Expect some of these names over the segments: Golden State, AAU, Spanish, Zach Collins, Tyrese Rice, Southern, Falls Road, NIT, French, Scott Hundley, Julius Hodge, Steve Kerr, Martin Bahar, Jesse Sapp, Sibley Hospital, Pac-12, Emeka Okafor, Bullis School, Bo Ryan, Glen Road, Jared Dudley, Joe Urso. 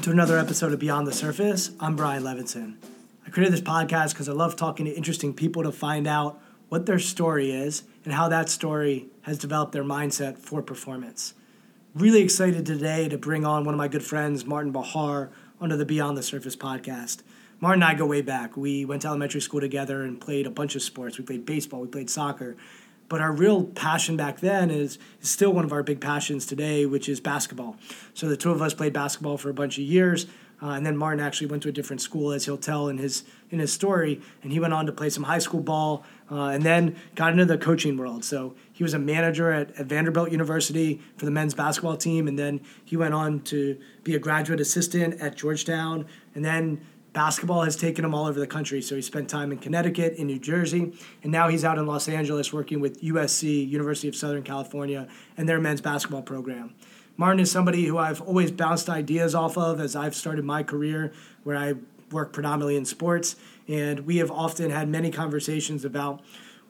welcome to another episode of Beyond the Surface. I'm Brian Levinson. I created this podcast because I love talking to interesting people to find out what their story is and how that story has developed their mindset for performance. Really excited today to bring on one of my good friends, Martin Bahar, onto the Beyond the Surface podcast. Martin and I go way back. We went to elementary school together and played a bunch of sports. We played baseball, we played soccer. But our real passion back then is still one of our big passions today, which is basketball. So the two of us played basketball for a bunch of years, and then Martin actually went to a different school, as he'll tell in his story, and he went on to play some high school ball, and then got into the coaching world. So he was a manager at Vanderbilt University for the men's basketball team, and then he went on to be a graduate assistant at Georgetown, and then basketball has taken him all over the country, so he spent time in Connecticut, in New Jersey, and now he's out in Los Angeles working with USC, University of Southern California, and their men's basketball program. Martin is somebody who I've always bounced ideas off of as I've started my career, where I work predominantly in sports, and we have often had many conversations about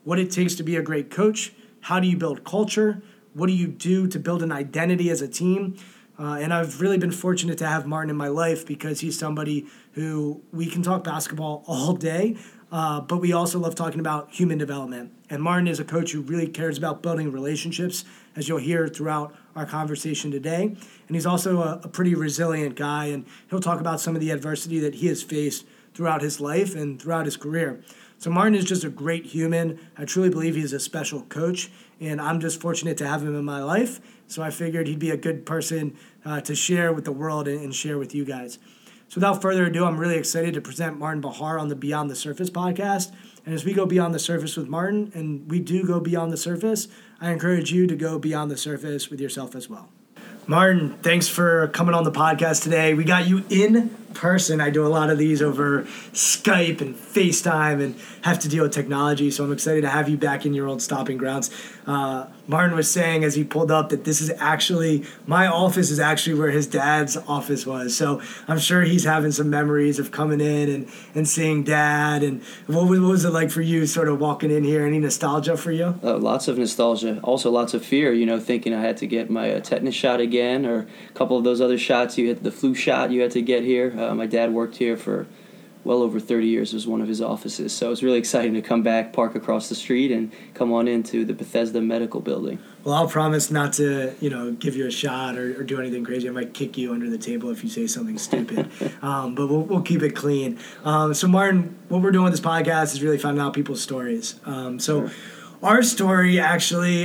what it takes to be a great coach, how do you build culture, what do you do to build an identity as a team. And I've really been fortunate to have Martin in my life because he's somebody who we can talk basketball all day, but we also love talking about human development. And Martin is a coach who really cares about building relationships, as you'll hear throughout our conversation today. And he's also a pretty resilient guy, and he'll talk about some of the adversity that he has faced throughout his life and throughout his career. So Martin is just a great human. I truly believe he's a special coach, and I'm just fortunate to have him in my life. So I figured he'd be a good person to share with the world and share with you guys. So without further ado, I'm really excited to present Martin Bahar on the Beyond the Surface podcast. And as we go beyond the surface with Martin, and we do go beyond the surface, I encourage you to go beyond the surface with yourself as well. Martin, thanks for coming on the podcast today. We got you in person. I do a lot of these over Skype and FaceTime and have to deal with technology, so I'm excited to have you back in your old stomping grounds. Martin was saying as he pulled up that this is actually, my office is actually where his dad's office was, so I'm sure he's having some memories of coming in and seeing Dad. And what was it like for you sort of walking in here? Any nostalgia for you? Lots of nostalgia. Also lots of fear, thinking I had to get my tetanus shot again, or a couple of those other shots. You had the flu shot you had to get here. My dad worked here for well over 30 years. It was one of his offices. So it was really exciting to come back, park across the street, and come on into the Bethesda Medical Building. Well, I'll promise not to, give you a shot or do anything crazy. I might kick you under the table if you say something stupid. But we'll keep it clean. So, Martin, what we're doing with this podcast is really finding out people's stories. Sure. Our story actually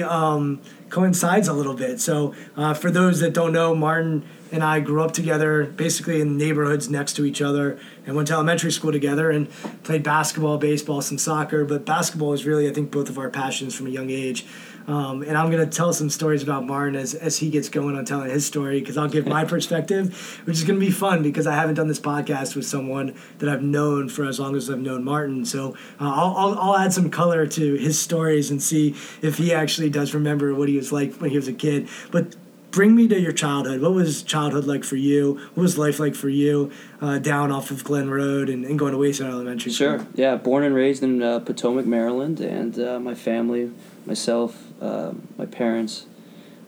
coincides a little bit. So for those that don't know, Martin and I grew up together, basically in neighborhoods next to each other, and went to elementary school together and played basketball, baseball, some soccer. But basketball is really, I think, both of our passions from a young age. And I'm going to tell some stories about Martin as he gets going on telling his story, because I'll give my perspective, which is going to be fun because I haven't done this podcast with someone that I've known for as long as I've known Martin. So I'll add some color to his stories and see if he actually does remember what he was like when he was a kid. But bring me to your childhood. What was childhood like for you? What was life like for you down off of Glen Road and going to Wayside Elementary School? Sure. Yeah, born and raised in Potomac, Maryland, and my family, myself, my parents,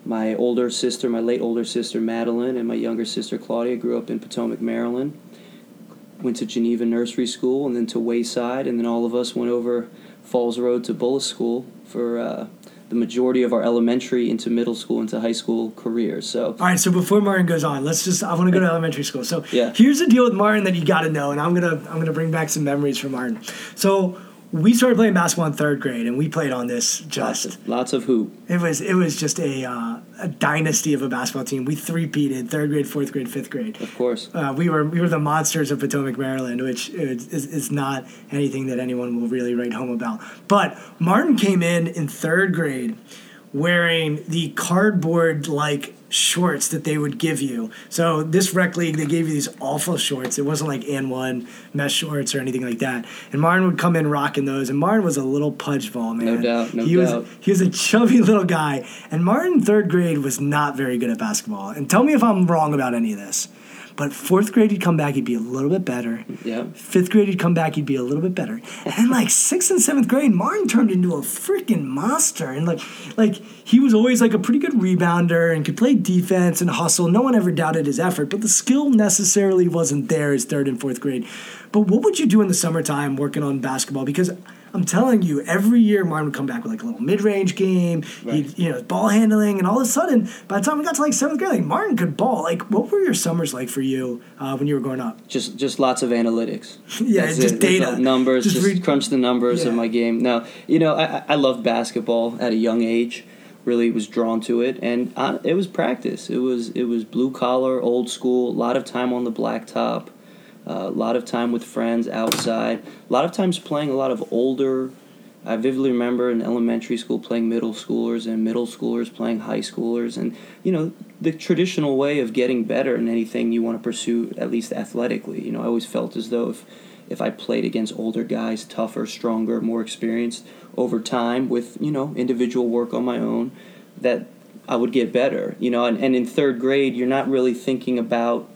my late older sister, Madeline, and my younger sister, Claudia, grew up in Potomac, Maryland. Went to Geneva Nursery School and then to Wayside, and then all of us went over Falls Road to Bullis School for the majority of our elementary into middle school into high school careers. So all right, so before Martin goes on, I want to go to elementary school. So yeah. Here's the deal with Martin that you got to know, and I'm gonna bring back some memories from Martin. So we started playing basketball in third grade, and we played on this just lots of hoop. It was just a dynasty of a basketball team. We three-peated third grade, fourth grade, fifth grade. Of course, we were the monsters of Potomac, Maryland, which is not anything that anyone will really write home about. But Martin came in third grade wearing the cardboard shorts that they would give you. So this rec league, they gave you these awful shorts. It wasn't like N1 mesh shorts or anything like that. And Martin would come in rocking those. And Martin was a little pudge ball, man. No doubt. He was a chubby little guy. And Martin, third grade, was not very good at basketball. And tell me if I'm wrong about any of this. But fourth grade, he'd come back, he'd be a little bit better. Yeah. Fifth grade, he'd come back, he'd be a little bit better. And then, like, sixth and seventh grade, Martin turned into a freaking monster. And, like he was always, like, a pretty good rebounder and could play defense and hustle. No one ever doubted his effort, but the skill necessarily wasn't there as third and fourth grade. But what would you do in the summertime working on basketball? Because I'm telling you, every year Martin would come back with like a little mid-range game, right. Ball handling, and all of a sudden, by the time we got to like seventh grade, like Martin could ball. Like, what were your summers like for you when you were growing up? Just lots of analytics. Yeah, that's just it. Data, numbers. Just crunch the numbers of my game. Now, I loved basketball at a young age. Really was drawn to it, and it was practice. It was blue collar, old school. A lot of time on the blacktop. A lot of time with friends outside. A lot of times playing a lot of older. I vividly remember in elementary school playing middle schoolers and middle schoolers playing high schoolers. And, the traditional way of getting better in anything you want to pursue, at least athletically. I always felt as though if I played against older guys, tougher, stronger, more experienced over time with, individual work on my own, that I would get better. And in third grade, you're not really thinking about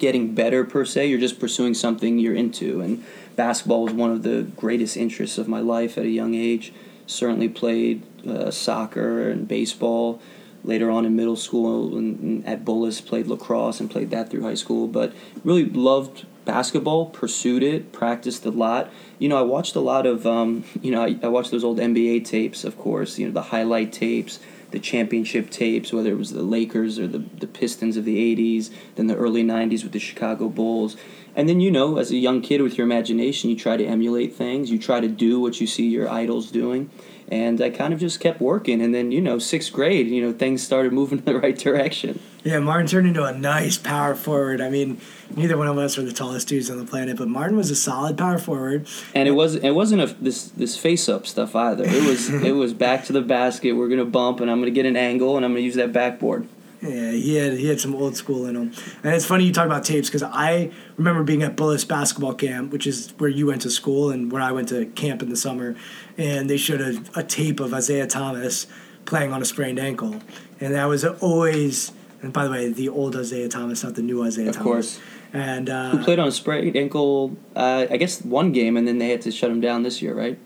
getting better per se, you're just pursuing something you're into, and basketball was one of the greatest interests of my life at a young age. Certainly played soccer and baseball later on in middle school, and at Bullis played lacrosse and played that through high school, but really loved basketball, pursued it, practiced a lot. I watched a lot of I watched those old NBA tapes, of course, the highlight tapes, the championship tapes, whether it was the Lakers or the Pistons of the 80s, then the early 90s with the Chicago Bulls. And then, as a young kid with your imagination, you try to emulate things. You try to do what you see your idols doing. And I kind of just kept working. And then, sixth grade, things started moving in the right direction. Yeah, Martin turned into a nice power forward. I mean, neither one of us were the tallest dudes on the planet, but Martin was a solid power forward. And it wasn't this face-up stuff either. It was back to the basket, we're going to bump, and I'm going to get an angle, and I'm going to use that backboard. Yeah, he had some old school in him. And it's funny you talk about tapes, because I remember being at Bullis basketball camp, which is where you went to school and where I went to camp in the summer, and they showed a tape of Isaiah Thomas playing on a sprained ankle. And that was always... And by the way, the old Isaiah Thomas, not the new Isaiah Thomas. Of course. And, who played on a sprained ankle, I guess, one game, and then they had to shut him down this year, right?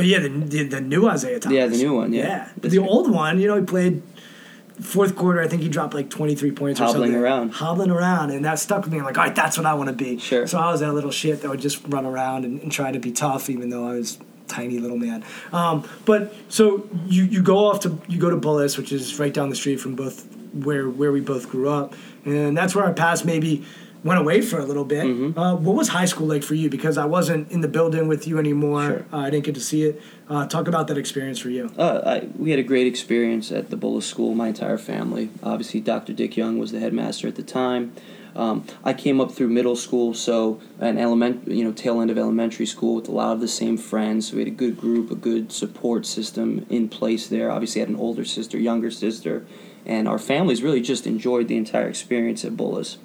Yeah, the new Isaiah Thomas. Yeah, the new one, yeah. But the old one, he played fourth quarter. I think he dropped like 23 points or something. Hobbling around. And that stuck with me. I'm like, all right, that's what I want to be. Sure. So I was that little shit that would just run around and try to be tough, even though I was... tiny little man. But so you go to Bullis, which is right down the street from both where we both grew up, and that's where our paths maybe went away for a little bit. Mm-hmm. What was high school like for you? Because I wasn't in the building with you anymore. Sure. I didn't get to see it. Talk about that experience for you. We had a great experience at the Bullis School, my entire family. Obviously, Dr. Dick Young was the headmaster at the time. I came up through middle school, so an tail end of elementary school with a lot of the same friends. So we had a good group, a good support system in place there. Obviously, I had an older sister, younger sister, and our families really just enjoyed the entire experience at Bullis.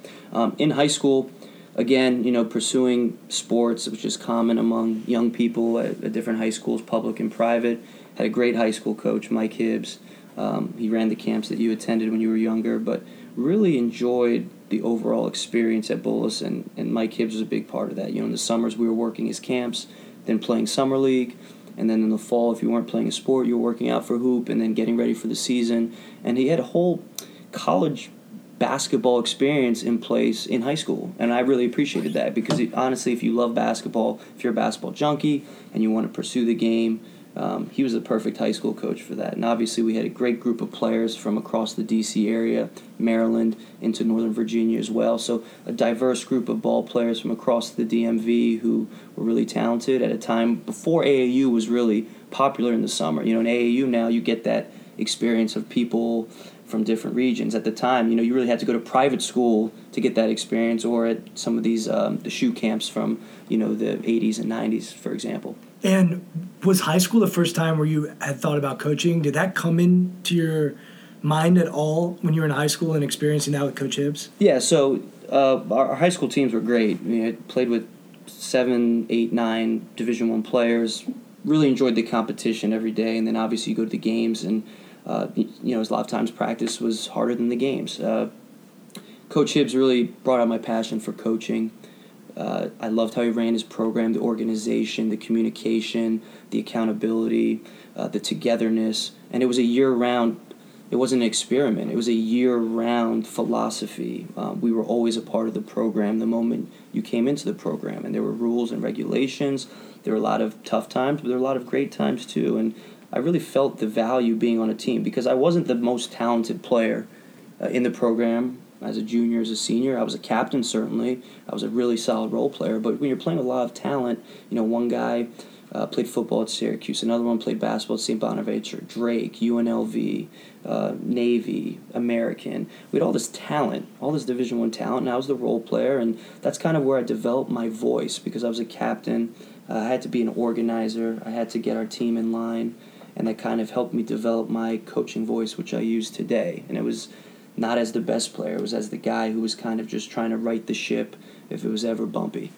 In high school, again, pursuing sports, which is common among young people at different high schools, public and private. Had a great high school coach, Mike Hibbs. He ran the camps that you attended when you were younger, but really enjoyed the overall experience at Bullis, and Mike Hibbs was a big part of that. In the summers we were working his camps, then playing summer league, and then in the fall if you weren't playing a sport, you were working out for hoop and then getting ready for the season. And he had a whole college basketball experience in place in high school, and I really appreciated that because honestly, if you love basketball, if you're a basketball junkie and you want to pursue the game, he was the perfect high school coach for that. And obviously we had a great group of players from across the D.C. area, Maryland, into Northern Virginia as well. So a diverse group of ball players from across the DMV who were really talented at a time before AAU was really popular in the summer. In AAU now you get that experience of people from different regions. At the time, you really had to go to private school to get that experience, or at some of these the shoe camps from, the 80s and 90s, for example. And was high school the first time where you had thought about coaching? Did that come into your mind at all when you were in high school and experiencing that with Coach Hibbs? Yeah, so our high school teams were great. I played with 7, 8, 9 Division I players. Really enjoyed the competition every day. And then obviously you go to the games and, a lot of times practice was harder than the games. Coach Hibbs really brought out my passion for coaching. I loved how he ran his program, the organization, the communication, the accountability, the togetherness. And it was a year-round, it wasn't an experiment, it was a year-round philosophy. We were always a part of the program the moment you came into the program. And there were rules and regulations. There were a lot of tough times, but there were a lot of great times too. And I really felt the value being on a team because I wasn't the most talented player in the program. As a junior, as a senior, I was a captain, certainly. I was a really solid role player. But when you're playing a lot of talent, you know, one guy played football at Syracuse. Another one played basketball at St. Bonaventure. Drake, UNLV, Navy, American. We had all this talent, all this Division I talent, and I was the role player. And that's kind of where I developed my voice because I was a captain. I had to be an organizer. I had to get our team in line. And that kind of helped me develop my coaching voice, which I use today. And it was not as the best player. It was as the guy who was kind of just trying to right the ship if it was ever bumpy.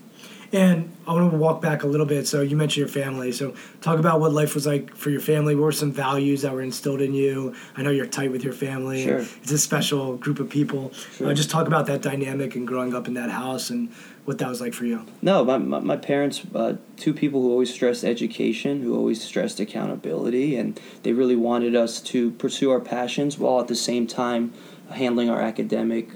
And I want to walk back a little bit. So you mentioned your family. So talk about what life was like for your family. What were some values that were instilled in you? I know you're tight with your family. Sure. It's a special group of people. Sure. Just talk about that dynamic and growing up in that house and what that was like for you. No, my parents, two people who always stressed education, who always stressed accountability, and they really wanted us to pursue our passions while at the same time handling our academic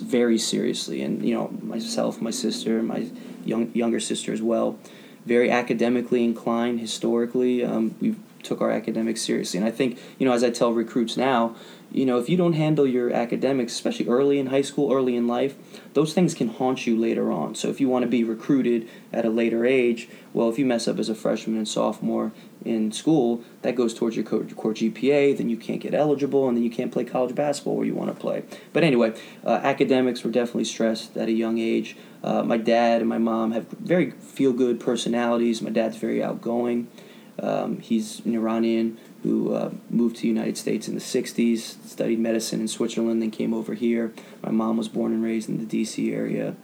very seriously. And, you know, myself, my sister, my younger sister as well, very academically inclined historically. We took our academics seriously. And I think, you know, as I tell recruits now, you know, if you don't handle your academics, especially early in high school, early in life, those things can haunt you later on. So if you want to be recruited at a later age, well, if you mess up as a freshman and sophomore in school, that goes towards your core GPA, then you can't get eligible, and then you can't play college basketball where you want to play. But anyway, academics were definitely stressed at a young age. My dad and my mom have very feel-good personalities. My dad's very outgoing. He's an Iranian who moved to the United States in the 60s, studied medicine in Switzerland, then came over here. My mom was born and raised in the D.C. area.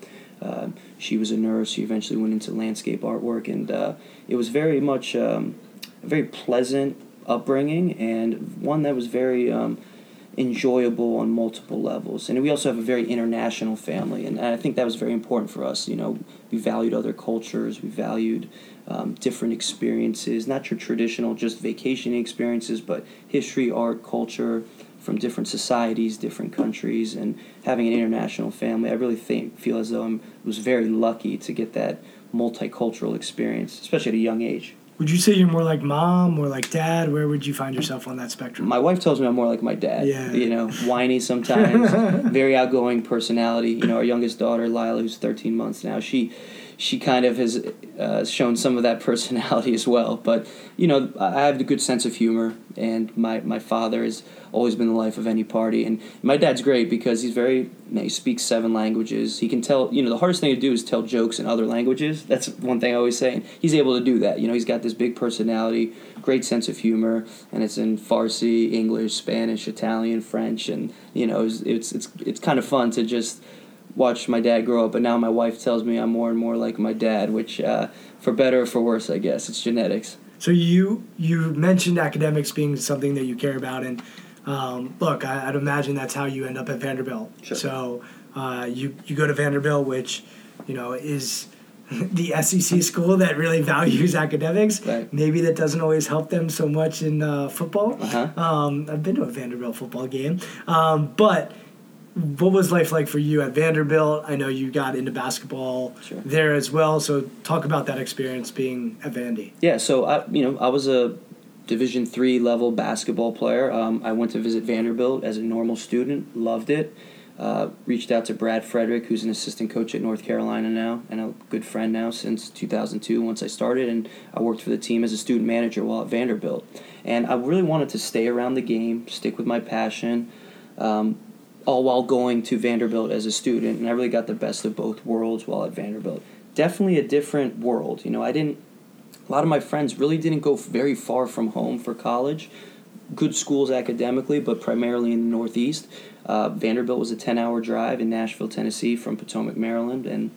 She was a nurse. She eventually went into landscape artwork, and it was very much a very pleasant upbringing and one that was very enjoyable on multiple levels. And we also have a very international family, and I think that was very important for us. You know, we valued other cultures. We valued different experiences, not your traditional just vacationing experiences, but history, art, culture from different societies, different countries, and having an international family. I really feel as though I was very lucky to get that multicultural experience, especially at a young age. Would you say you're more like mom, more like dad? Where would you find yourself on that spectrum? My wife tells me I'm more like my dad. Yeah. You know, whiny sometimes, very outgoing personality. You know, our youngest daughter, Lila, who's 13 months now, she kind of has shown some of that personality as well. But, you know, I have a good sense of humor, and my father has always been the life of any party. And my dad's great because he's he speaks 7 languages. He can tell, you know, the hardest thing to do is tell jokes in other languages. That's one thing I always say. And he's able to do that. You know, he's got this big personality, great sense of humor, and it's in Farsi, English, Spanish, Italian, French. And, you know, it's kind of fun to just watch my dad grow up, but now my wife tells me I'm more and more like my dad, which, for better or for worse, I guess, it's genetics. So you mentioned academics being something that you care about, and look, I'd imagine that's how you end up at Vanderbilt. Sure. So you go to Vanderbilt, which, you know, is the SEC school that really values academics. Right. Maybe that doesn't always help them so much in football. Uh-huh. I've been to a Vanderbilt football game, but what was life like for you at Vanderbilt? I know you got into basketball Sure. there as well, so talk about that experience being at Vandy. Yeah, so I was a Division III level basketball player. I went to visit Vanderbilt as a normal student, loved it. Reached out to Brad Frederick, who's an assistant coach at North Carolina now, and a good friend now since 2002 once I started, and I worked for the team as a student manager while at Vanderbilt. And I really wanted to stay around the game, stick with my passion, all while going to Vanderbilt as a student, and I really got the best of both worlds while at Vanderbilt. Definitely a different world. You know, a lot of my friends really didn't go very far from home for college. Good schools academically, but primarily in the Northeast. Vanderbilt was a 10-hour drive in Nashville, Tennessee from Potomac, Maryland, and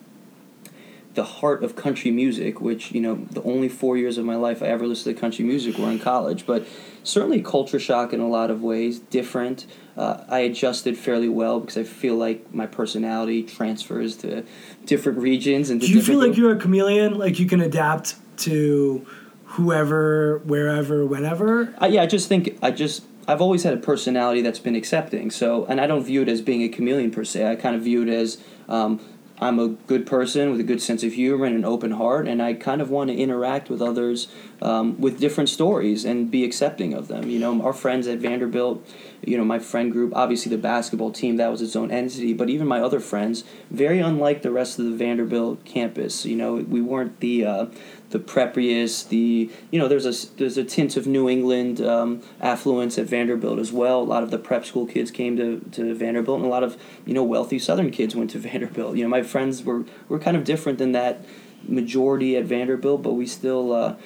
the heart of country music, which, you know, the only 4 years of my life I ever listened to country music were in college, but certainly culture shock in a lot of ways, different. I adjusted fairly well because I feel like my personality transfers to different regions. And to Do you feel like you're a chameleon? Like you can adapt to whoever, wherever, whenever? Yeah, I've always had a personality that's been accepting. So, and I don't view it as being a chameleon per se. I kind of view it as I'm a good person with a good sense of humor and an open heart, and I kind of want to interact with others with different stories and be accepting of them. You know, our friends at Vanderbilt, you know, my friend group, obviously the basketball team, that was its own entity, but even my other friends, very unlike the rest of the Vanderbilt campus. You know, we weren't the preppiest, there's a tint of New England affluence at Vanderbilt as well. A lot of the prep school kids came to Vanderbilt, and a lot of, you know, wealthy Southern kids went to Vanderbilt. You know, my friends were kind of different than that majority at Vanderbilt, but we still, a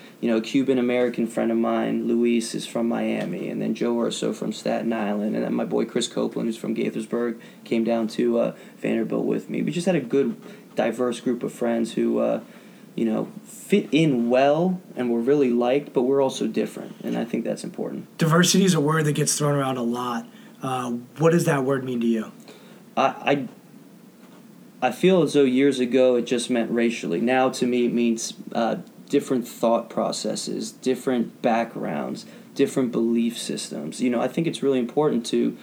Cuban-American friend of mine, Luis, is from Miami, and then Joe Urso from Staten Island, and then my boy Chris Copeland, who's from Gaithersburg, came down to Vanderbilt with me. We just had a good, diverse group of friends who fit in well and we're really liked, but we're also different, and I think that's important. Diversity is a word that gets thrown around a lot. What does that word mean to you? I feel as though years ago it just meant racially. Now to me it means different thought processes, different backgrounds, different belief systems. You know, I think it's really important to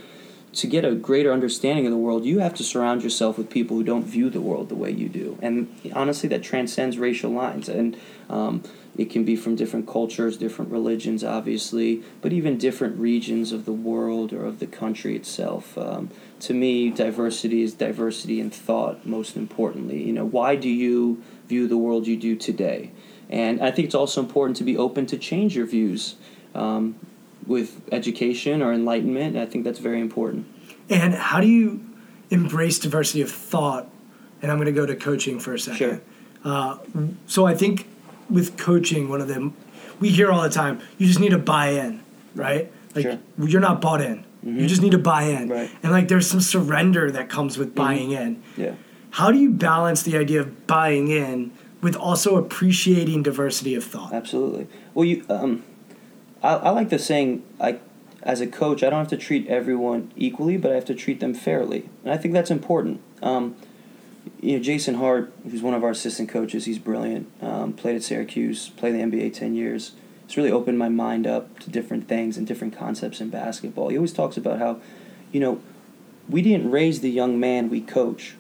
get a greater understanding of the world, you have to surround yourself with people who don't view the world the way you do. And honestly, that transcends racial lines. And it can be from different cultures, different religions, obviously, but even different regions of the world or of the country itself. To me, diversity is diversity in thought, most importantly. You know, why do you view the world you do today? And I think it's also important to be open to change your views, with education or enlightenment. I think that's very important. And how do you embrace diversity of thought? And I'm going to go to coaching for a second. Sure. So I think with coaching, one of them, we hear all the time, you just need to buy in, right? Like sure. You're not bought in. Mm-hmm. You just need to buy in. Right. And like there's some surrender that comes with buying in. Yeah. How do you balance the idea of buying in with also appreciating diversity of thought? Absolutely. Well, you... I like the saying, as a coach, I don't have to treat everyone equally, but I have to treat them fairly. And I think that's important. Jason Hart, who's one of our assistant coaches, he's brilliant, played at Syracuse, played in the NBA 10 years. It's really opened my mind up to different things and different concepts in basketball. He always talks about how, you know, we didn't raise the young man we coach.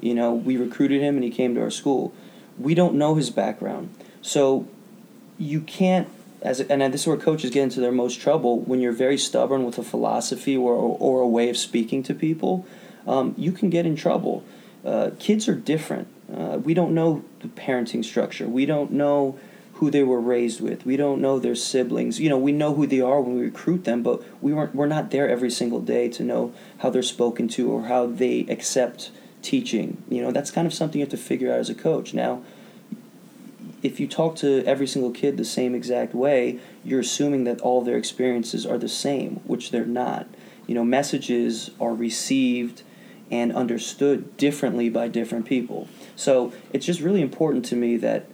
You know, we recruited him and he came to our school. We don't know his background. So you can't. And this is where coaches get into their most trouble, when you're very stubborn with a philosophy or a way of speaking to people, you can get in trouble. Kids are different. We don't know the parenting structure. We don't know who they were raised with. We don't know their siblings. You know, we know who they are when we recruit them, but we're not there every single day to know how they're spoken to or how they accept teaching. You know, that's kind of something you have to figure out as a coach. Now, if you talk to every single kid the same exact way, you're assuming that all their experiences are the same, which they're not. You know, messages are received and understood differently by different people. So it's just really important to me that,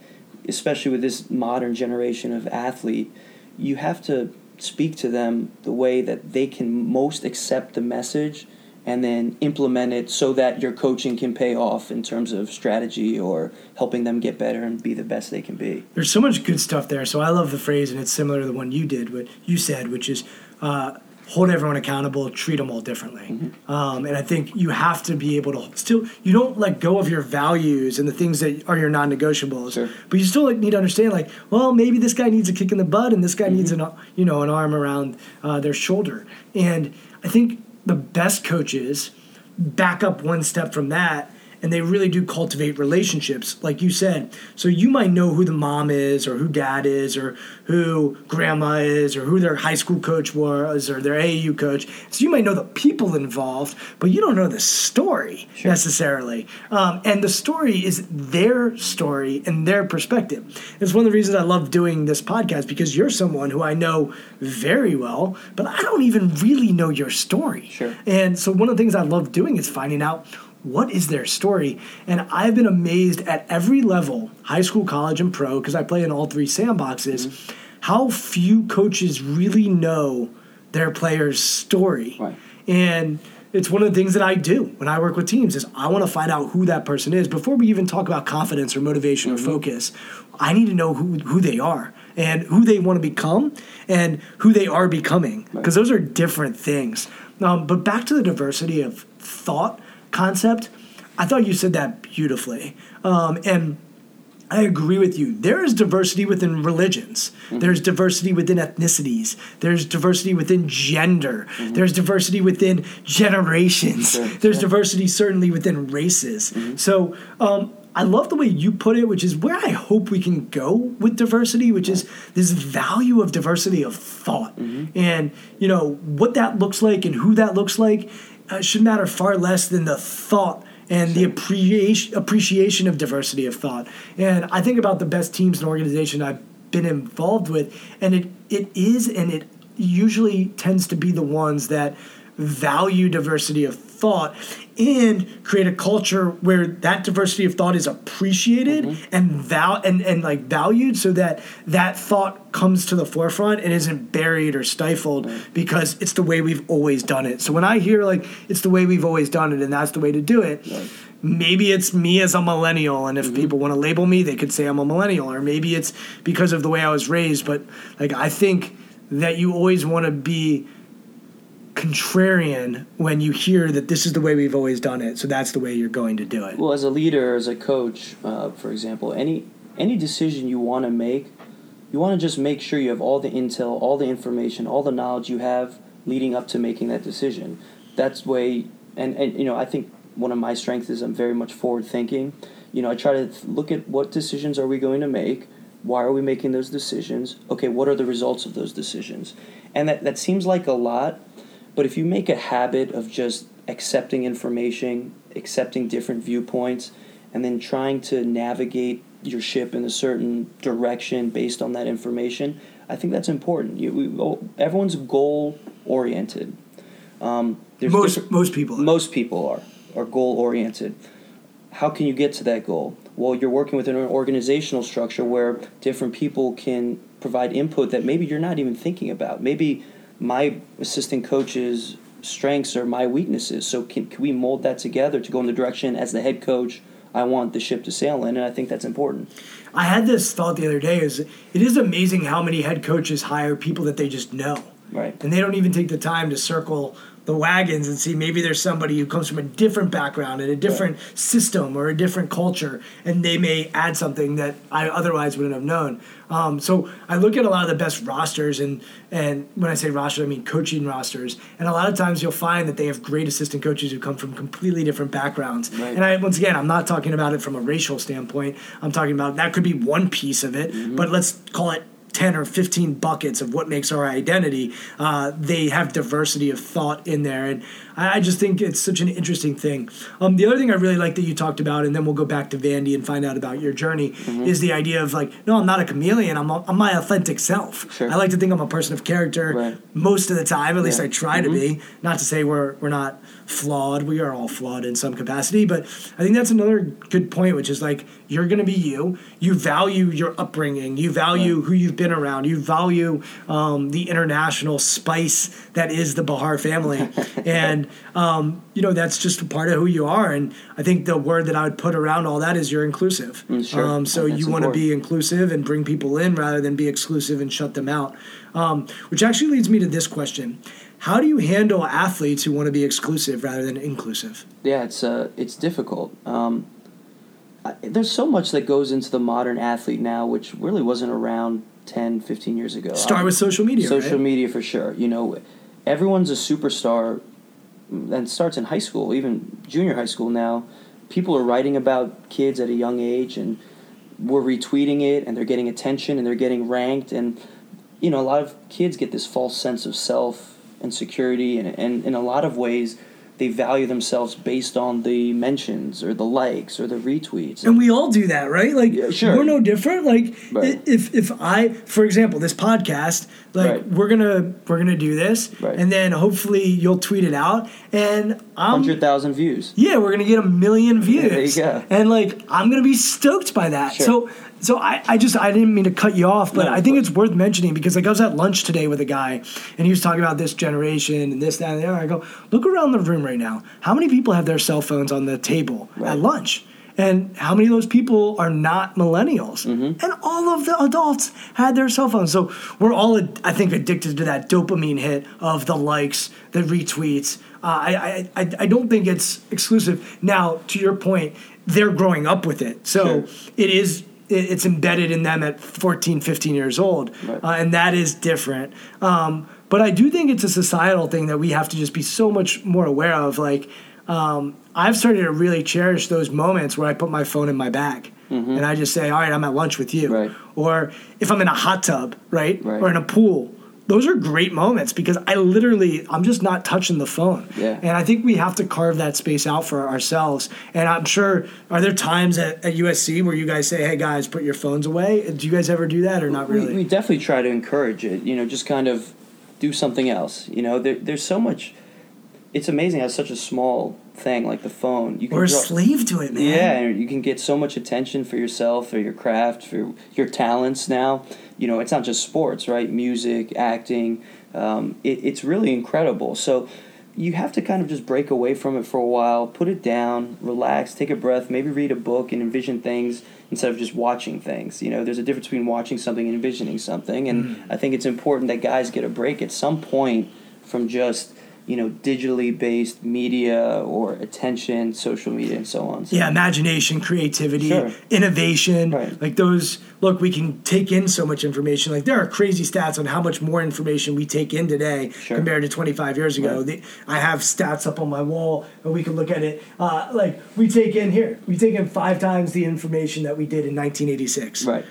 especially with this modern generation of athlete, you have to speak to them the way that they can most accept the message and then implement it so that your coaching can pay off in terms of strategy or helping them get better and be the best they can be. There's so much good stuff there. So I love the phrase, and it's similar to the one you did, what you said, which is hold everyone accountable, treat them all differently. Mm-hmm. And I think you have to be able to still, you don't let go of your values and the things that are your non-negotiables, sure. But you still need to understand, like, well, maybe this guy needs a kick in the butt and this guy needs an arm around their shoulder. And I think the best coaches back up one step from that, and they really do cultivate relationships, like you said. So you might know who the mom is or who dad is or who grandma is or who their high school coach was or their AAU coach. So you might know the people involved, but you don't know the story sure. necessarily. And the story is their story and their perspective. It's one of the reasons I love doing this podcast, because you're someone who I know very well, but I don't even really know your story. Sure. And so one of the things I love doing is finding out what is their story? And I've been amazed at every level, high school, college, and pro, because I play in all three sandboxes, mm-hmm. how few coaches really know their player's story. Right. And it's one of the things that I do when I work with teams is I want to find out who that person is. Before we even talk about confidence or motivation mm-hmm. or focus, I need to know who they are and who they want to become and who they are becoming, because those are different things. But back to the diversity of thought concept, I thought you said that beautifully. And I agree with you. There is diversity within religions. Mm-hmm. There's diversity within ethnicities. There's diversity within gender. Mm-hmm. There's diversity within generations. Sure, there's diversity certainly within races. Mm-hmm. So I love the way you put it, which is where I hope we can go with diversity, which is this value of diversity of thought. Mm-hmm. And, you know, what that looks like and who that looks like should matter far less than the thought and the appreciation of diversity of thought. And I think about the best teams and organization I've been involved with, and it usually tends to be the ones that value diversity of thought and create a culture where that diversity of thought is appreciated mm-hmm. and valued, so that that thought comes to the forefront and isn't buried or stifled mm-hmm. because it's the way we've always done it. So when I hear like it's the way we've always done it and that's the way to do it, right. Maybe it's me as a millennial, and if mm-hmm. people want to label me, they could say I'm a millennial, or maybe it's because of the way I was raised. But like I think that you always want to be contrarian when you hear that this is the way we've always done it, so that's the way you're going to do it. Well, as a leader, as a coach, for example, any decision you want to make, you want to just make sure you have all the intel, all the information, all the knowledge you have leading up to making that decision. That's the way, and you know, I think one of my strengths is I'm very much forward thinking. You know, I try to look at what decisions are we going to make. Why are we making those decisions? Okay, what are the results of those decisions? And that seems like a lot. But if you make a habit of just accepting information, accepting different viewpoints, and then trying to navigate your ship in a certain direction based on that information, I think that's important. Everyone's goal-oriented. Most people are goal-oriented. How can you get to that goal? Well, you're working within an organizational structure where different people can provide input that maybe you're not even thinking about. Maybe my assistant coach's strengths are my weaknesses. So can we mold that together to go in the direction as the head coach I want the ship to sail in? And I think that's important. I had this thought the other day. It is amazing how many head coaches hire people that they just know. Right. And they don't even take the time to circle the wagons and see maybe there's somebody who comes from a different background and a different system or a different culture, and they may add something that I otherwise wouldn't have known. So I look at a lot of the best rosters, and when I say rosters, I mean coaching rosters, and a lot of times you'll find that they have great assistant coaches who come from completely different backgrounds. Right. And once again, I'm not talking about it from a racial standpoint. I'm talking about that could be one piece of it, mm-hmm. but let's call it 10 or 15 buckets of what makes our identity. They have diversity of thought in there. And I just think it's such an interesting thing. The other thing I really like that you talked about, and then we'll go back to Vandy and find out about your journey, mm-hmm. is the idea of like, no, I'm not a chameleon. I'm my authentic self. Sure. I like to think I'm a person of character most of the time. At least I try mm-hmm. to be. Not to say we're not flawed. We are all flawed in some capacity. But I think that's another good point, which is like, you're going to be you. You value your upbringing. You value who you've been around. You value the international spice that is the Bahar family. And, you know, that's just a part of who you are. And I think the word that I would put around all that is you're inclusive. Sure. So you want to be inclusive and bring people in rather than be exclusive and shut them out, which actually leads me to this question. How do you handle athletes who want to be exclusive rather than inclusive? Yeah, it's difficult. There's so much that goes into the modern athlete now, which really wasn't around 10, 15 years ago. Start with social media, Social media for sure. You know, everyone's a superstar and starts in high school, even junior high school now. People are writing about kids at a young age, and we're retweeting it, and they're getting attention, and they're getting ranked. And, you know, a lot of kids get this false sense of self and security, and in a lot of ways they value themselves based on the mentions or the likes or the retweets. And we all do that, right? Like, we're no different. Like, if I, for example, this podcast, like we're gonna do this, and then hopefully you'll tweet it out, and 100,000 views. Yeah, we're gonna get 1 million views. Yeah, there you go. And like, I'm gonna be stoked by that. Sure. So I didn't mean to cut you off, but I think it's worth mentioning because like I was at lunch today with a guy and he was talking about this generation and this, that, and the other. I go, look around the room right now. How many people have their cell phones on the table at lunch? And how many of those people are not millennials? Mm-hmm. And all of the adults had their cell phones. So we're all, I think, addicted to that dopamine hit of the likes, the retweets. I don't think it's exclusive. Now, to your point, they're growing up with it. So it's embedded in them at 14, 15 years old. Right. And that is different. But I do think it's a societal thing that we have to just be so much more aware of. Like, I've started to really cherish those moments where I put my phone in my bag and I just say, all right, I'm at lunch with you. Right. Or if I'm in a hot tub, right? Or in a pool. Those are great moments because I'm just not touching the phone. Yeah. And I think we have to carve that space out for ourselves. And I'm sure, are there times at USC where you guys say, hey guys, put your phones away? Do you guys ever do that or not really? We definitely try to encourage it, just kind of do something else. There's so much. It's amazing how such a small thing like the phone. We're a slave to it, man. Yeah, you can get so much attention for yourself or your craft, for your talents now. It's not just sports, right? Music, acting. It's really incredible. So you have to kind of just break away from it for a while, put it down, relax, take a breath, maybe read a book and envision things instead of just watching things. There's a difference between watching something and envisioning something. And I think it's important that guys get a break at some point from just digitally based media or attention, social media, and so on. So. Yeah, imagination, creativity, innovation. Right. Like those, look, we can take in so much information. Like there are crazy stats on how much more information we take in today compared to 25 years ago. Right. I have stats up on my wall, and we can look at it. We take in 5 times the information that we did in 1986. Right?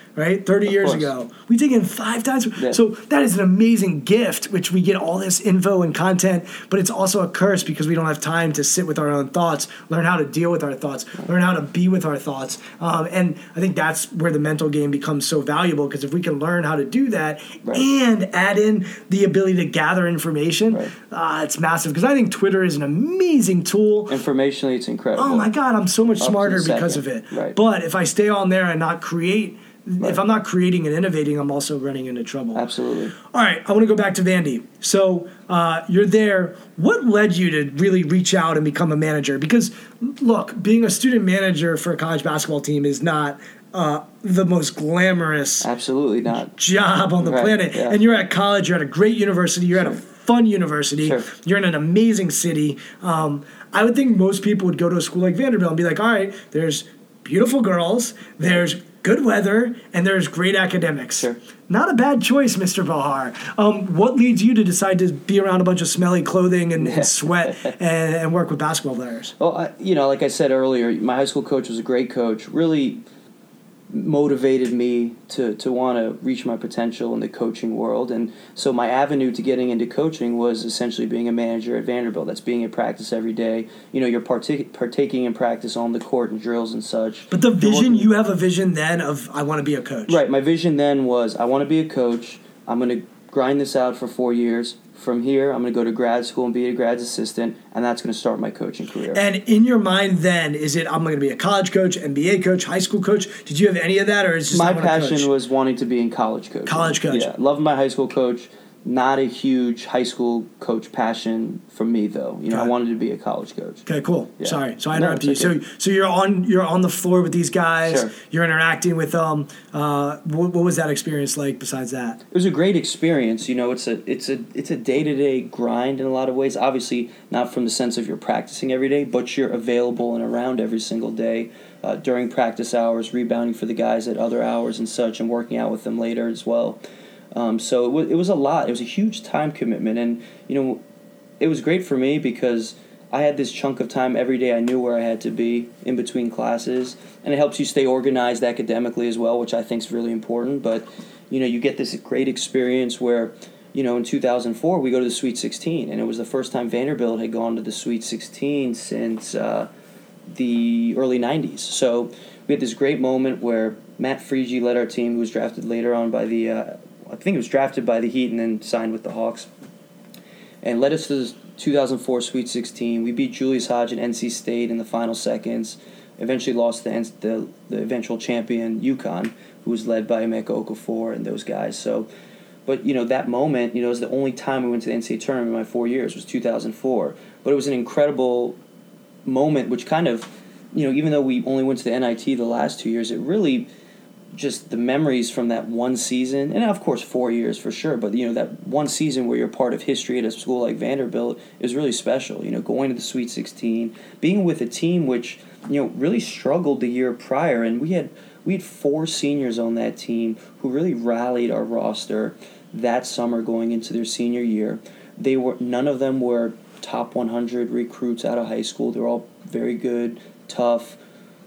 30 of years course. Ago. We take in 5 times. Yeah. So that is an amazing gift, which we get all this info and content. But it's also a curse because we don't have time to sit with our own thoughts, learn how to deal with our thoughts, learn how to be with our thoughts. And I think that's where the mental game becomes so valuable because if we can learn how to do that and add in the ability to gather information, it's massive. Because I think Twitter is an amazing tool. Informationally, it's incredible. Oh, my God, I'm so much smarter because of it. Right. But if I stay on there and not create... If I'm not creating and innovating, I'm also running into trouble. Absolutely. All right, I want to go back to Vandy. So you're there. What led you to really reach out and become a manager? Because, look, being a student manager for a college basketball team is not the most glamorous absolutely not. Job on the planet. Yeah. And you're at college. You're at a great university. You're at a fun university. You're in an amazing city. I would think most people would go to a school like Vanderbilt and be like, all right, there's beautiful girls. There's good weather, and there's great academics. Not a bad choice, Mr. Bahar. What leads you to decide to be around a bunch of smelly clothing and sweat and work with basketball players? Well, like I said earlier, my high school coach was a great coach, really motivated me to want to reach my potential in the coaching world. And so my avenue to getting into coaching was essentially being a manager at Vanderbilt. That's being at practice every day. You're partaking in practice on the court and drills and such. But the vision, you have a vision then of, I want to be a coach. Right. My vision then was, I want to be a coach. I'm going to grind this out for 4 years. From here, I'm going to go to grad school and be a grad assistant, and that's going to start my coaching career. And in your mind then, is it, I'm going to be a college coach, NBA coach, high school coach? Did you have any of that? Or is just my passion was wanting to be in college coach. College coach. Yeah, loved my high school coach. Not a huge high school coach passion for me, though. I wanted to be a college coach. Okay, cool. Yeah. Sorry, so I interrupted you. So you're on the floor with these guys. You're interacting with them. What was that experience like? Besides that, it was a great experience. It's a day-to-day grind in a lot of ways. Obviously, not from the sense of you're practicing every day, but you're available and around every single day. During practice hours, rebounding for the guys at other hours and such, and working out with them later as well. So it was a lot. It was a huge time commitment. And, it was great for me because I had this chunk of time every day. I knew where I had to be in between classes. And it helps you stay organized academically as well, which I think is really important. But, you get this great experience where, in 2004, we go to the Sweet 16. And it was the first time Vanderbilt had gone to the Sweet 16 since the early 90s. So we had this great moment where Matt Friege led our team, who was drafted later on by the I think it was drafted by the Heat and then signed with the Hawks, and led us to 2004 Sweet 16. We beat Julius Hodge and NC State in the final seconds. Eventually lost the eventual champion, UConn, who was led by Emeka Okafor and those guys. So, but, you know, that moment, you know, is the only time we went to the NCAA tournament in my 4 years was 2004. But it was an incredible moment, which kind of, you know, even though we only went to the NIT the last 2 years, it really just the memories from that one season, and of course 4 years for sure, but, you know, that one season where you're part of history at a school like Vanderbilt is really special. You know, going to the Sweet 16, being with a team which, you know, really struggled the year prior, and we had four seniors on that team who really rallied our roster that summer going into their senior year. They were none of them were top 100 recruits out of high school. They were all very good, tough,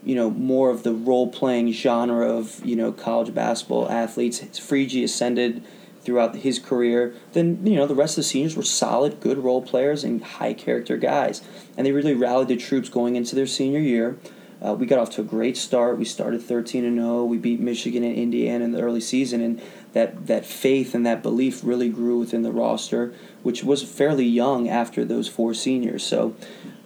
you know, more of the role-playing genre of, you know, college basketball athletes. Frege ascended throughout his career. Then, you know, the rest of the seniors were solid, good role players and high-character guys. And they really rallied the troops going into their senior year. We got off to a great start. We started 13-0. We beat Michigan and Indiana in the early season. And that faith and that belief really grew within the roster, which was fairly young after those four seniors. So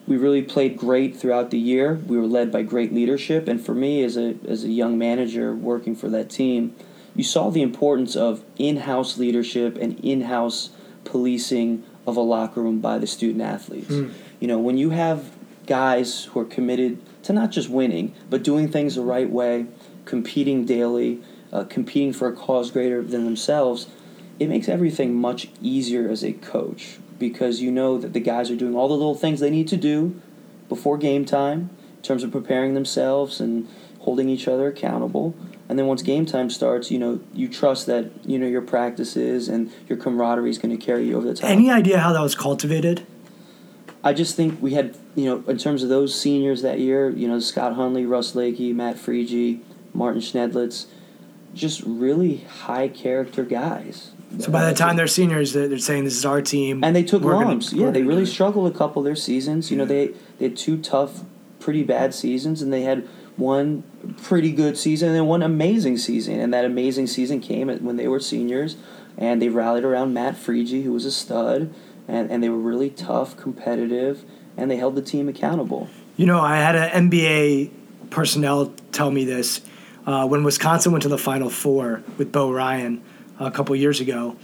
we really played great throughout the year. We were led by great leadership. And for me, as a young manager working for that team, you saw the importance of in-house leadership and in-house policing of a locker room by the student-athletes. Mm. You know, when you have guys who are committed to not just winning, but doing things the right way, competing daily, competing for a cause greater than themselves, it makes everything much easier as a coach, because you know that the guys are doing all the little things they need to do before game time in terms of preparing themselves and holding each other accountable. And then once game time starts, you know, you trust that, you know, your practices and your camaraderie is going to carry you over the top. Any idea how that was cultivated? I just think we had, you know, in terms of those seniors that year, you know, Scott Hundley, Russ Lakey, Matt Frege, Martin Schnedlitz, just really high-character guys. So by the time they're seniors, they're saying this is our team. And they took lumps. Yeah, they really struggled a couple of their seasons. You know, they had two tough, pretty bad seasons, and they had one pretty good season and then one amazing season. And that amazing season came when they were seniors, and they rallied around Matt Frege, who was a stud, and they were really tough, competitive, and they held the team accountable. You know, I had an NBA personnel tell me this. When Wisconsin went to the Final Four with Bo Ryan a couple years ago,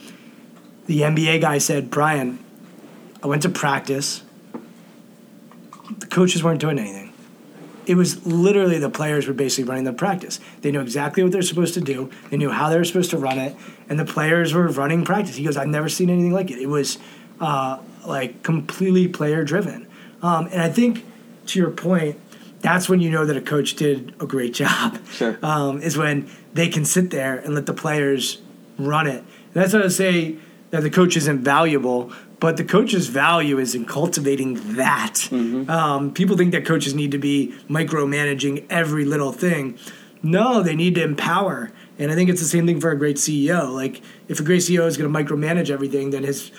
the NBA guy said, "Brian, I went to practice. The coaches weren't doing anything. It was literally the players were basically running the practice. They knew exactly what they're supposed to do. They knew how they were supposed to run it, and the players were running practice." He goes, "I've never seen anything like it. It was like completely player-driven." And I think, to your point, that's when you know that a coach did a great job. Sure, is when they can sit there and let the players run it. And that's not to say that the coach isn't valuable, but the coach's value is in cultivating that. Mm-hmm. People think that coaches need to be micromanaging every little thing. No, they need to empower. And I think it's the same thing for a great CEO. Like, if a great CEO is going to micromanage everything, then his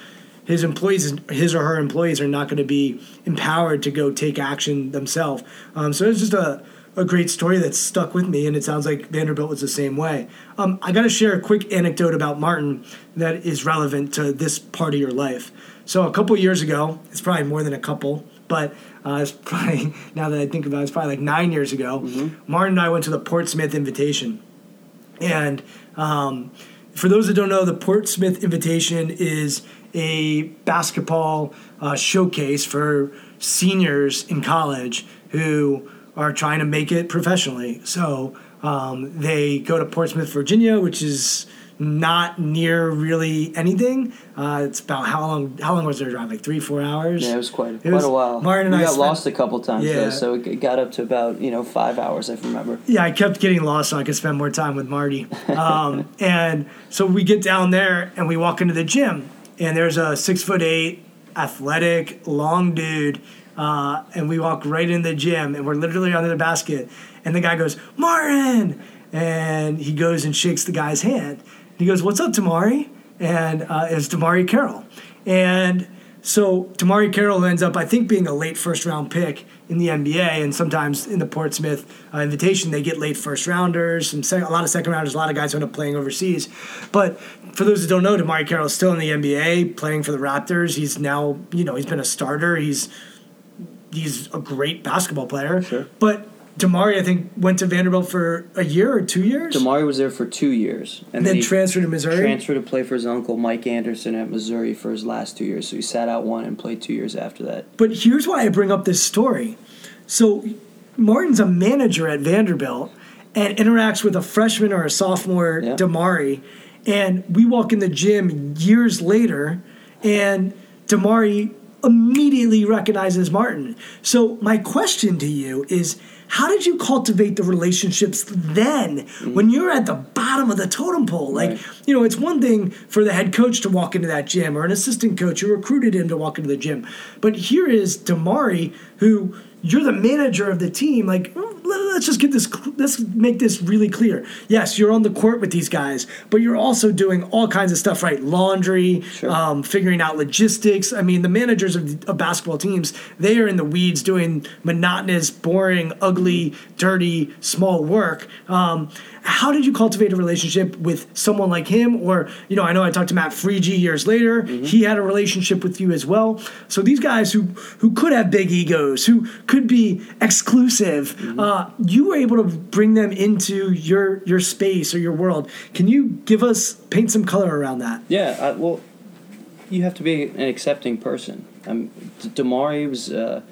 employees, his or her employees, are not going to be empowered to go take action themselves. So it's just a great story that stuck with me, and it sounds like Vanderbilt was the same way. I got to share a quick anecdote about Martin that is relevant to this part of your life. So a couple years ago, it's probably more than a couple, but it's probably, now that I think about it, it's probably like 9 years ago, mm-hmm. Martin and I went to the Portsmouth Invitation. And for those that don't know, the Portsmouth Invitation is a basketball showcase for seniors in college who are trying to make it professionally. So they go to Portsmouth, Virginia, which is not near really anything. It's about how long was their drive? Like 3-4 hours? Yeah, it was quite a while. Martin and I got lost a couple times, though, so it got up to about 5 hours, if I remember. Yeah, I kept getting lost so I could spend more time with Marty. And so we get down there and we walk into the gym, and there's a 6'8", athletic, long dude. And we walk right in the gym, and we're literally under the basket. And the guy goes, "Martin!" And he goes and shakes the guy's hand. And he goes, "What's up, Tamari?" And it's Tamari Carroll. And So Tamari Carroll ends up, I think, being a late first-round pick in the NBA, and sometimes in the Portsmouth Invitation, they get late first-rounders, and a lot of second-rounders, a lot of guys who end up playing overseas. But for those who don't know, Tamari Carroll is still in the NBA, playing for the Raptors. He's now, he's been a starter. He's a great basketball player. Sure. But Damari, I think, went to Vanderbilt for a year or 2 years? Damari was there for 2 years. And then transferred to Missouri? Transferred to play for his uncle, Mike Anderson, at Missouri for his last 2 years. So he sat out one and played 2 years after that. But here's why I bring up this story. So Martin's a manager at Vanderbilt and interacts with a freshman or a sophomore, Damari. And we walk in the gym years later, and Damari immediately recognizes Martin. So my question to you is, how did you cultivate the relationships then when you're at the bottom of the totem pole? Like, it's one thing for the head coach to walk into that gym or an assistant coach who recruited him to walk into the gym. But here is Damari, who you're the manager of the team. Like, let's just get this, let's make this really clear. Yes, you're on the court with these guys, but you're also doing all kinds of stuff, right? Laundry, figuring out logistics. I mean, the managers of basketball teams, they are in the weeds doing monotonous, boring, ugly, dirty, small work. How did you cultivate a relationship with someone like him? Or, I know I talked to Matt Frege years later. Mm-hmm. He had a relationship with you as well. So these guys who could have big egos, who could be exclusive, you were able to bring them into your space or your world. Can you paint some color around that? Yeah, well, you have to be an accepting person. Damari was a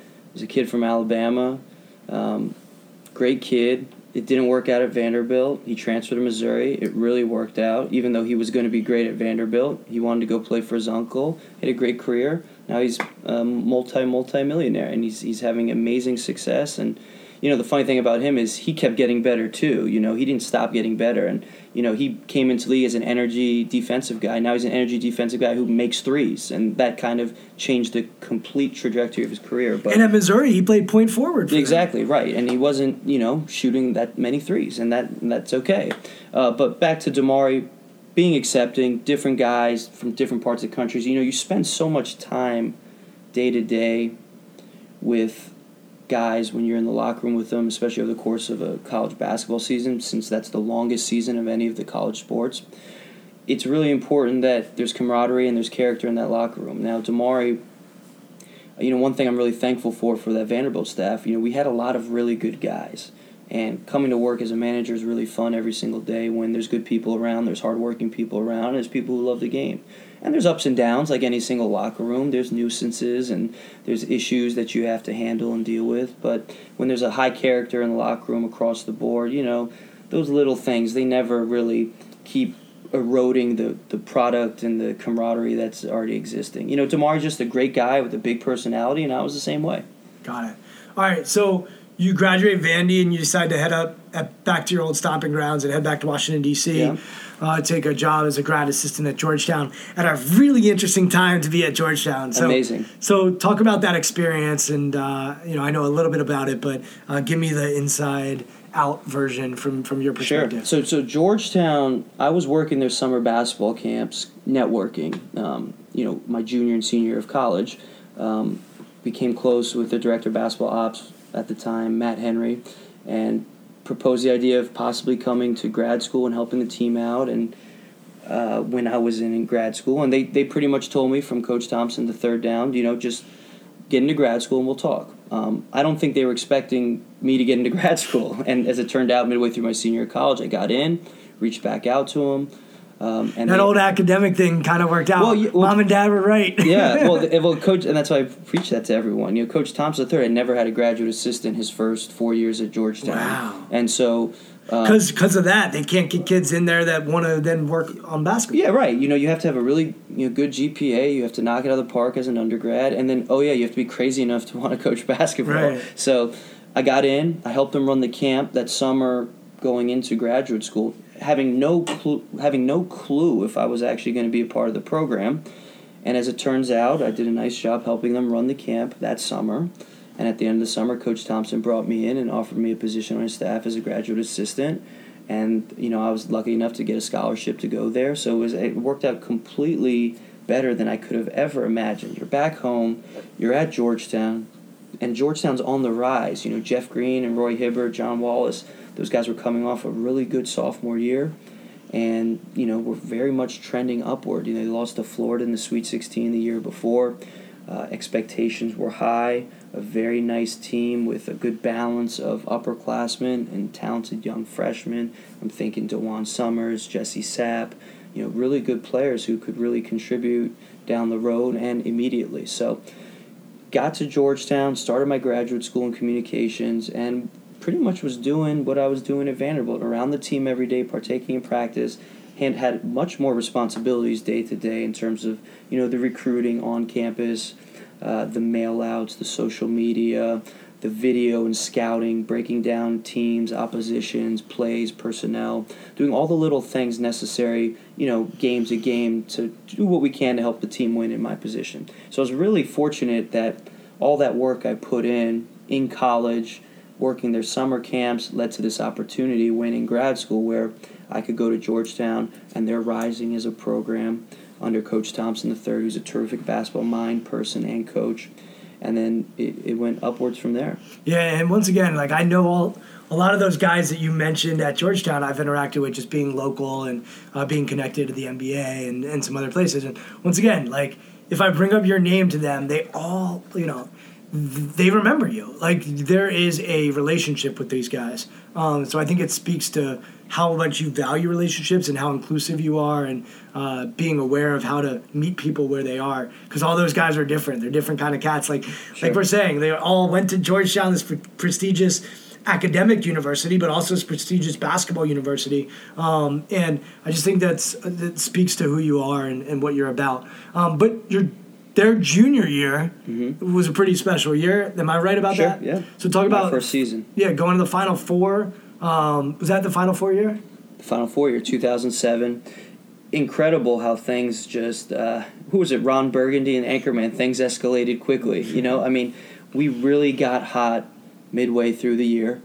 kid from Alabama, great kid. It didn't work out at Vanderbilt. He transferred to Missouri. It really worked out. Even though he was going to be great at Vanderbilt, he wanted to go play for his uncle. He had a great career. Now he's a multi-millionaire, and he's having amazing success. And the funny thing about him is he kept getting better too. He didn't stop getting better. And, he came into the league as an energy defensive guy. Now he's an energy defensive guy who makes threes. And that kind of changed the complete trajectory of his career. But, and at Missouri, he played point forward. Exactly, right. And he wasn't, shooting that many threes. And that's okay. But back to Damari, being accepting, different guys from different parts of the country. You spend so much time day to day with guys when you're in the locker room with them, especially over the course of a college basketball season, since that's the longest season of any of the college sports. It's really important that there's camaraderie and there's character in that locker room. Now, Damari, one thing I'm really thankful for that Vanderbilt staff, we had a lot of really good guys. And coming to work as a manager is really fun every single day when there's good people around, there's hardworking people around, and there's people who love the game. And there's ups and downs, like any single locker room. There's nuisances and there's issues that you have to handle and deal with. But when there's a high character in the locker room across the board, those little things, they never really keep eroding the product and the camaraderie that's already existing. Damari's just a great guy with a big personality, and I was the same way. Got it. All right, so you graduate Vandy and you decide to head up back to your old stomping grounds and head back to Washington, D.C., take a job as a grad assistant at Georgetown at a really interesting time to be at Georgetown. So, amazing. So talk about that experience, and I know a little bit about it, but give me the inside-out version from your perspective. Sure. So Georgetown, I was working their summer basketball camps, networking. My junior and senior year of college, became close with the director of basketball ops at the time, Matt Henry, and proposed the idea of possibly coming to grad school and helping the team out. And when I was in grad school, and they pretty much told me from Coach Thompson the third down, just get into grad school and we'll talk. I don't think they were expecting me to get into grad school. And as it turned out, midway through my senior year of college, I got in, reached back out to them. And that old academic thing kind of worked out. Well, Mom and Dad were right. Yeah, well, Coach, and that's why I preach that to everyone. Coach Thompson III had never had a graduate assistant his first 4 years at Georgetown. Wow. And so because of that, they can't get kids in there that want to then work on basketball. Yeah, right. You have to have a really good GPA. You have to knock it out of the park as an undergrad, and then you have to be crazy enough to want to coach basketball. Right. So I got in. I helped them run the camp that summer going into graduate school, having no clue if I was actually going to be a part of the program. And as it turns out, I did a nice job helping them run the camp that summer. And at the end of the summer, Coach Thompson brought me in and offered me a position on his staff as a graduate assistant. And, I was lucky enough to get a scholarship to go there. So it worked out completely better than I could have ever imagined. You're back home, you're at Georgetown, and Georgetown's on the rise. You know, Jeff Green and Roy Hibbert, John Wallace, those guys were coming off a really good sophomore year, and, you know, were very much trending upward. You know, they lost to Florida in the Sweet 16 the year before. Expectations were high, a very nice team with a good balance of upperclassmen and talented young freshmen. I'm thinking DeJuan Summers, Jesse Sapp, you know, really good players who could really contribute down the road and immediately. So got to Georgetown, started my graduate school in communications, and pretty much was doing what I was doing at Vanderbilt, around the team every day, partaking in practice, and had much more responsibilities day to day in terms of, you know, the recruiting on campus, the mail-outs, the social media, the video and scouting, breaking down teams, oppositions, plays, personnel, doing all the little things necessary, you know, game to game, to do what we can to help the team win in my position. So I was really fortunate that all that work I put in college, working their summer camps, led to this opportunity when in grad school where I could go to Georgetown, and they're rising as a program under Coach Thompson III, who's a terrific basketball mind, person, and coach. And then it went upwards from there. Yeah, and once again, like, I know a lot of those guys that you mentioned at Georgetown I've interacted with just being local and being connected to the NBA and some other places. And once again, like, if I bring up your name to them, they all, you know, they remember you. Like, there is a relationship with these guys. So I think it speaks to how much you value relationships and how inclusive you are and being aware of how to meet people where they are, because all those guys are different. They're different kind of cats. Like, sure. Like we're saying, they all went to Georgetown, this prestigious academic university, but also this prestigious basketball university. And I just think that speaks to who you are and what you're about. But their junior year mm-hmm. was a pretty special year. Am I right about sure, that? Yeah. So talk about first season. Yeah, going to the Final Four. Was that the Final Four year? The Final Four year, 2007. Incredible how things just, who was it, Ron Burgundy and Anchorman, things escalated quickly. You know, I mean, we really got hot midway through the year,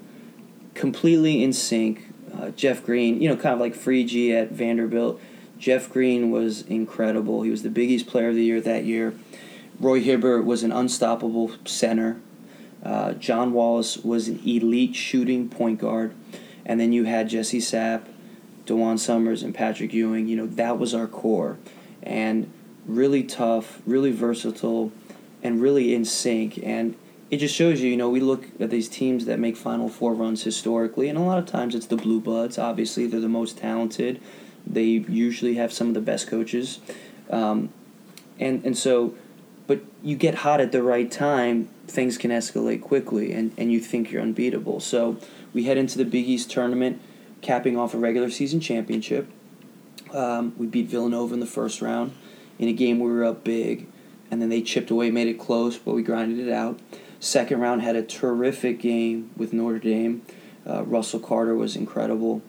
completely in sync. Jeff Green, you know, kind of like Free G at Vanderbilt. Jeff Green was incredible. He was the Big East Player of the Year that year. Roy Hibbert was an unstoppable center. John Wallace was an elite shooting point guard. And then you had Jesse Sapp, DeJuan Summers, and Patrick Ewing. You know, that was our core. And really tough, really versatile, and really in sync. And it just shows you, you know, we look at these teams that make Final Four runs historically, and a lot of times it's the Blue Bloods. Obviously, they're the most talented. They usually have some of the best coaches. And so, but you get hot at the right time, things can escalate quickly, and you think you're unbeatable. So we head into the Big East tournament, capping off a regular season championship. We beat Villanova in the first round in a game we were up big, and then they chipped away, made it close, but we grinded it out. Second round had a terrific game with Notre Dame. Russell Carter was incredible.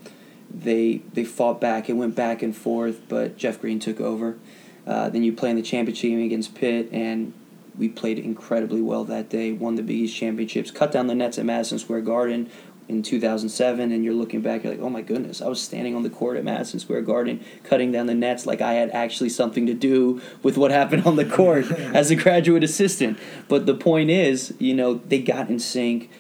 They fought back. It went back and forth, but Jeff Green took over. Then you play in the championship game against Pitt, and we played incredibly well that day, won the Big East championships, cut down the nets at Madison Square Garden in 2007, and you're looking back, you're like, oh my goodness, I was standing on the court at Madison Square Garden cutting down the nets like I had actually something to do with what happened on the court as a graduate assistant. But the point is, you know, they got in sync.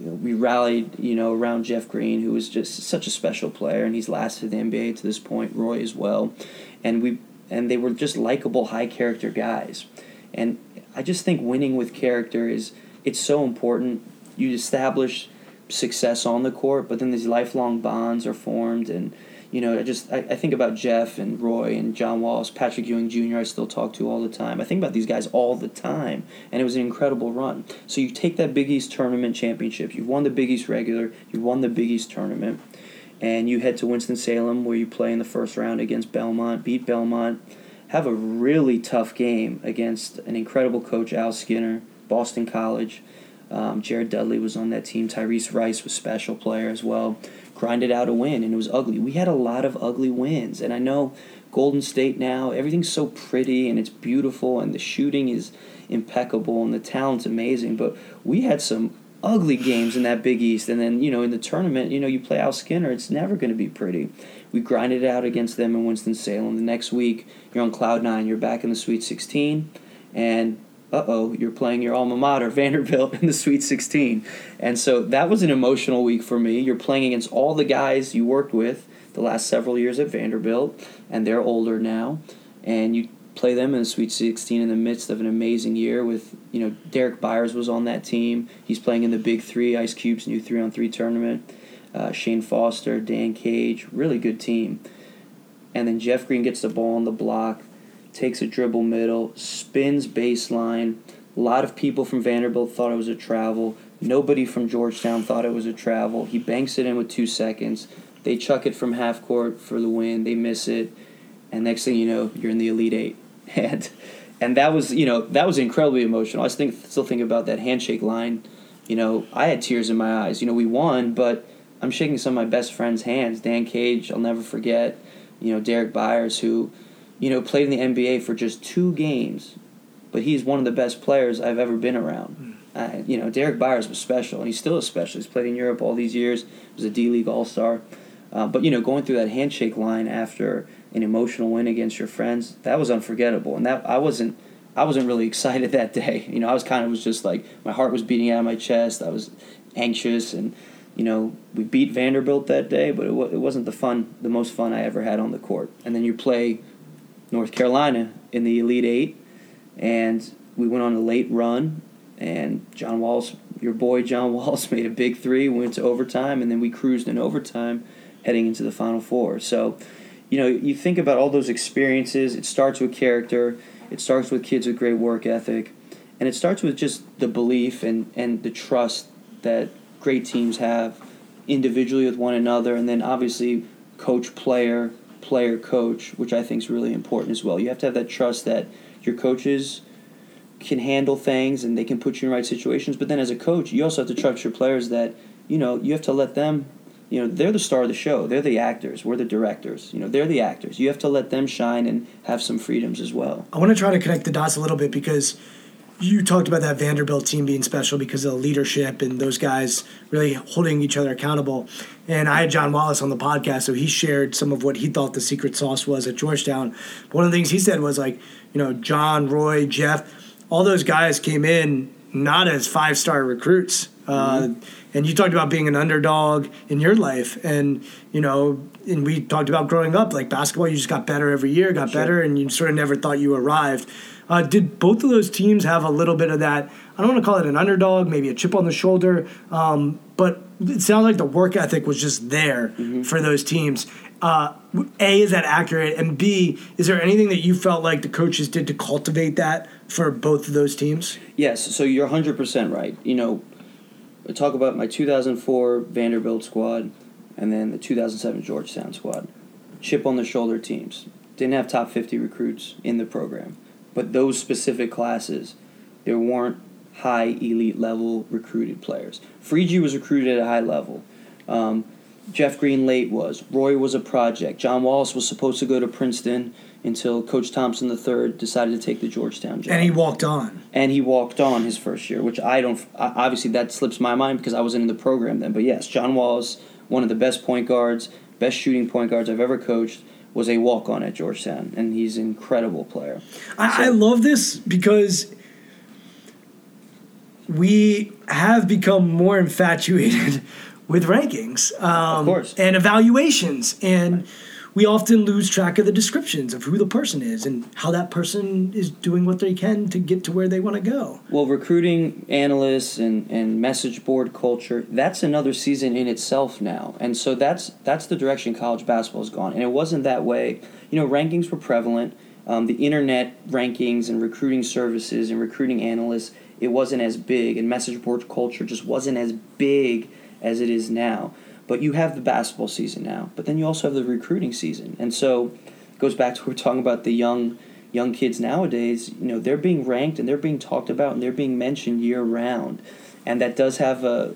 We rallied, you know, around Jeff Green, who was just such a special player, and he's lasted in the NBA to this point, Roy as well. And they were just likable, high-character guys. And I just think winning with character it's so important. You establish success on the court, but then these lifelong bonds are formed. And, you know, I think about Jeff and Roy and John Wallace, Patrick Ewing Jr. I still talk to all the time. I think about these guys all the time, and it was an incredible run. So you take that Big East tournament championship. You've won the Big East regular. You've won the Big East tournament. And you head to Winston-Salem, where you play in the first round against Belmont, beat Belmont, have a really tough game against an incredible coach, Al Skinner, Boston College. Jared Dudley was on that team. Tyrese Rice was a special player as well. Grinded out a win, and it was ugly. We had a lot of ugly wins. And I know Golden State now, everything's so pretty, and it's beautiful, and the shooting is impeccable, and the talent's amazing. But we had some ugly games in that Big East. And then, you know, in the tournament, you know, you play Al Skinner, it's never going to be pretty. We grinded it out against them in Winston-Salem. The next week, you're on cloud nine. You're back in the Sweet 16. And, uh-oh, you're playing your alma mater, Vanderbilt, in the Sweet 16. And so that was an emotional week for me. You're playing against all the guys you worked with the last several years at Vanderbilt, and they're older now. And you play them in the Sweet 16 in the midst of an amazing year with, you know, Derek Byers was on that team. He's playing in the Big Three, Ice Cube's new 3-on-3 tournament. Shane Foster, Dan Cage, really good team. And then Jeff Green gets the ball on the block, takes a dribble middle, spins baseline. A lot of people from Vanderbilt thought it was a travel. Nobody from Georgetown thought it was a travel. He banks it in with 2 seconds. They chuck it from half court for the win. They miss it. And next thing you know, you're in the Elite Eight. And that was, you know, that was incredibly emotional. I still think about that handshake line. You know, I had tears in my eyes. You know, we won, but I'm shaking some of my best friends' hands. Dan Cage, I'll never forget. You know, Derek Byers, who, you know, played in the NBA for just 2 games, but he's one of the best players I've ever been around. You know, Derek Byers was special, and he still is special. He's played in Europe all these years. He was a D-League All-Star. But, you know, going through that handshake line after an emotional win against your friends, that was unforgettable. And that I wasn't really excited that day. You know, I was kind of was just like my heart was beating out of my chest. I was anxious, and, you know, we beat Vanderbilt that day, but it wasn't the most fun I ever had on the court. And then you play North Carolina in the Elite Eight, and we went on a late run, and John Wallace, your boy John Wallace, made a big three, went to overtime, and then we cruised in overtime heading into the Final Four. So, you know, you think about all those experiences. It starts with character. It starts with kids with great work ethic. And it starts with just the belief and the trust that great teams have individually with one another. And then obviously coach-player, player-coach, which I think is really important as well. You have to have that trust that your coaches can handle things and they can put you in the right situations. But then as a coach, you also have to trust your players that, you know, you have to let them – you know, they're the star of the show. They're the actors. We're the directors. You know, they're the actors. You have to let them shine and have some freedoms as well. I want to try to connect the dots a little bit because you talked about that Vanderbilt team being special because of the leadership and those guys really holding each other accountable. And I had John Wallace on the podcast, so he shared some of what he thought the secret sauce was at Georgetown. But one of the things he said was, like, you know, John, Roy, Jeff, all those guys came in not as 5-star recruits. And you talked about being an underdog in your life, and, you know, and we talked about growing up, like basketball, you just got better every year, got better, and you sort of never thought you arrived. Did both of those teams have a little bit of that, I don't want to call it an underdog, maybe a chip on the shoulder, but it sounded like the work ethic was just there for those teams. A, is that accurate? And B, is there anything that you felt like the coaches did to cultivate that for both of those teams? Yes, so you're 100% right. You know, I talk about my 2004 Vanderbilt squad and then the 2007 Georgetown squad. Chip on the shoulder teams. Didn't have top 50 recruits in the program. But those specific classes, there weren't high elite level recruited players. Frege was recruited at a high level. Jeff Green late was. Roy was a project. John Wallace was supposed to go to Princeton until Coach Thompson III decided to take the Georgetown job. And he walked on. His first year, which I don't – obviously that slips my mind because I wasn't in the program then. But, yes, John Wallace, one of the best point guards, best shooting point guards I've ever coached, was a walk-on at Georgetown, and he's an incredible player. I love this because we have become more infatuated with rankings of course. And evaluations, and we often lose track of the descriptions of who the person is and how that person is doing what they can to get to where they want to go. Well, recruiting analysts and message board culture, that's another season in itself now. And so that's the direction college basketball has gone. And it wasn't that way. You know, rankings were prevalent. The internet rankings and recruiting services and recruiting analysts, it wasn't as big. And message board culture just wasn't as big as it is now. But you have the basketball season now, but then you also have the recruiting season. And so it goes back to what we're talking about, the young kids nowadays. You know, they're being ranked and they're being talked about and they're being mentioned year-round. And that does have a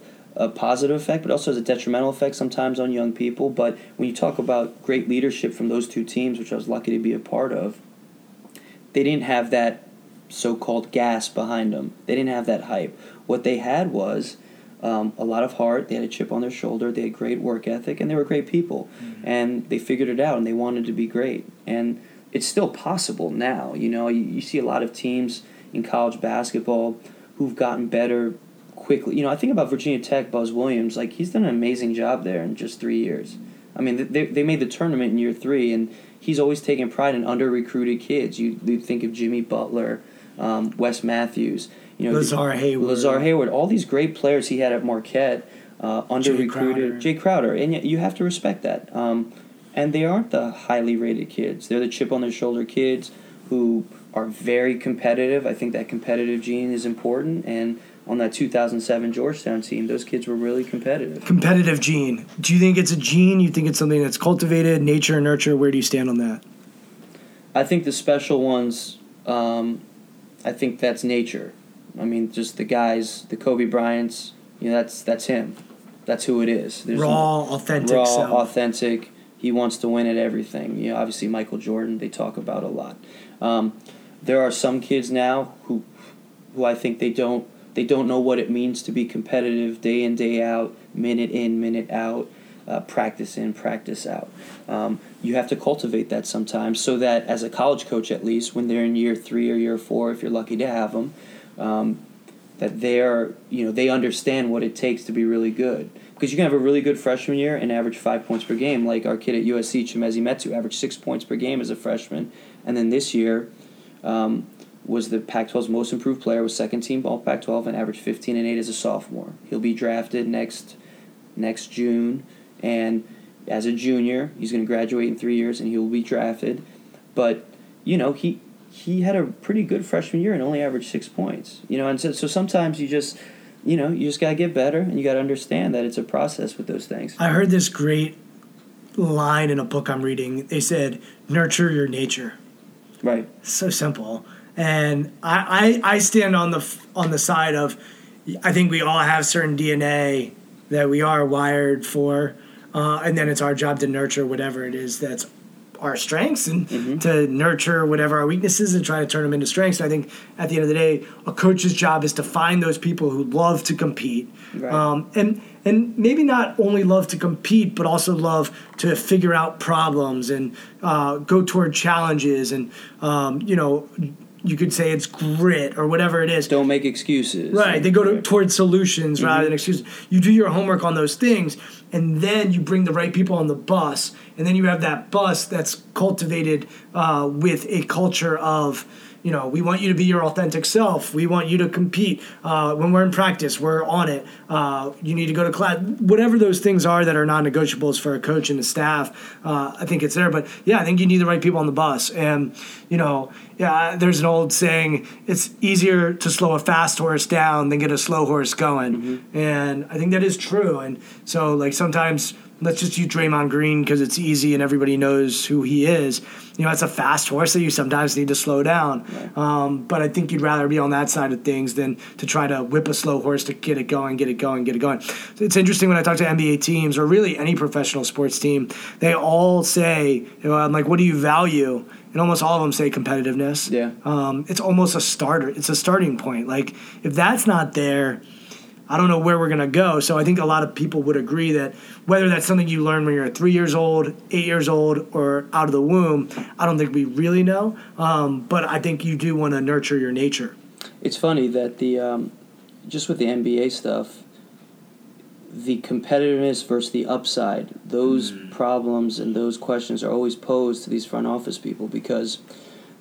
positive effect, but also has a detrimental effect sometimes on young people. But when you talk about great leadership from those two teams, which I was lucky to be a part of, they didn't have that so-called gas behind them. They didn't have that hype. What they had was a lot of heart. They had a chip on their shoulder. They had great work ethic, and they were great people. Mm-hmm. And they figured it out, and they wanted to be great. And it's still possible now. You know, you see a lot of teams in college basketball who've gotten better quickly. You know, I think about Virginia Tech, Buzz Williams. Like, he's done an amazing job there in just 3 years. I mean, they made the tournament in year three, and he's always taken pride in under-recruited kids. You think of Jimmy Butler, Wes Matthews, you know, Lazar Hayward, all these great players he had at Marquette, under-recruited, Jay Crowder, and yet you have to respect that. And they aren't the highly rated kids. They're the chip on their shoulder kids who are very competitive. I think that competitive gene is important, and on that 2007 Georgetown team, those kids were really competitive. Competitive gene. Do you think it's a gene? You think it's something that's cultivated, nature and nurture? Where do you stand on that? I think the special ones, I think that's nature. I mean, just the guys, the Kobe Bryants, you know, that's him. That's who it is. There's raw, authentic. He wants to win at everything. You know, obviously Michael Jordan, they talk about a lot. There are some kids now who I think they don't know what it means to be competitive day in, day out, minute in, minute out, practice in, practice out. You have to cultivate that sometimes so that as a college coach, at least, when they're in year three or year four, if you're lucky to have them, that they understand what it takes to be really good. Because you can have a really good freshman year and average 5 points per game, like our kid at USC, Chimezi Metu, averaged 6 points per game as a freshman. And then this year was the Pac-12's most improved player, was second-team all Pac-12, and averaged 15 and 8 as a sophomore. He'll be drafted next June, and as a junior, he's going to graduate in 3 years, and he'll be drafted. But, you know, he had a pretty good freshman year and only averaged 6 points. You know, and so sometimes you just – you know, you just got to get better, and you got to understand that it's a process with those things. I heard this great line in a book I'm reading. They said, nurture your nature. Right. So simple. And I stand on the side of, I think we all have certain DNA that we are wired for, and then it's our job to nurture whatever it is that's our strengths and mm-hmm. to nurture whatever our weaknesses and try to turn them into strengths. And I think at the end of the day, a coach's job is to find those people who love to compete. Right. And maybe not only love to compete, but also love to figure out problems and go toward challenges. And, you know, you could say it's grit or whatever it is. Don't make excuses. Right. They go toward solutions mm-hmm. rather than excuses. You do your homework on those things, and then you bring the right people on the bus, and then you have that bus that's cultivated with a culture of, you know, we want you to be your authentic self. We want you to compete. When we're in practice, we're on it. You need to go to class. Whatever those things are that are non-negotiables for a coach and a staff, I think it's there. But, yeah, I think you need the right people on the bus. And, you know, yeah, there's an old saying, it's easier to slow a fast horse down than get a slow horse going. Mm-hmm. And I think that is true. And so, like, sometimes – let's just use Draymond Green because it's easy and everybody knows who he is. You know, it's a fast horse that you sometimes need to slow down. Right. But I think you'd rather be on that side of things than to try to whip a slow horse to get it going. It's interesting when I talk to NBA teams or really any professional sports team, they all say, you know, I'm like, what do you value? And almost all of them say competitiveness. Yeah. It's almost a starter. It's a starting point. Like, if that's not there, I don't know where we're going to go. So I think a lot of people would agree that whether that's something you learn when you're 3 years old, 8 years old, or out of the womb, I don't think we really know. But I think you do want to nurture your nature. It's funny that the just with the NBA stuff, the competitiveness versus the upside, those problems and those questions are always posed to these front office people because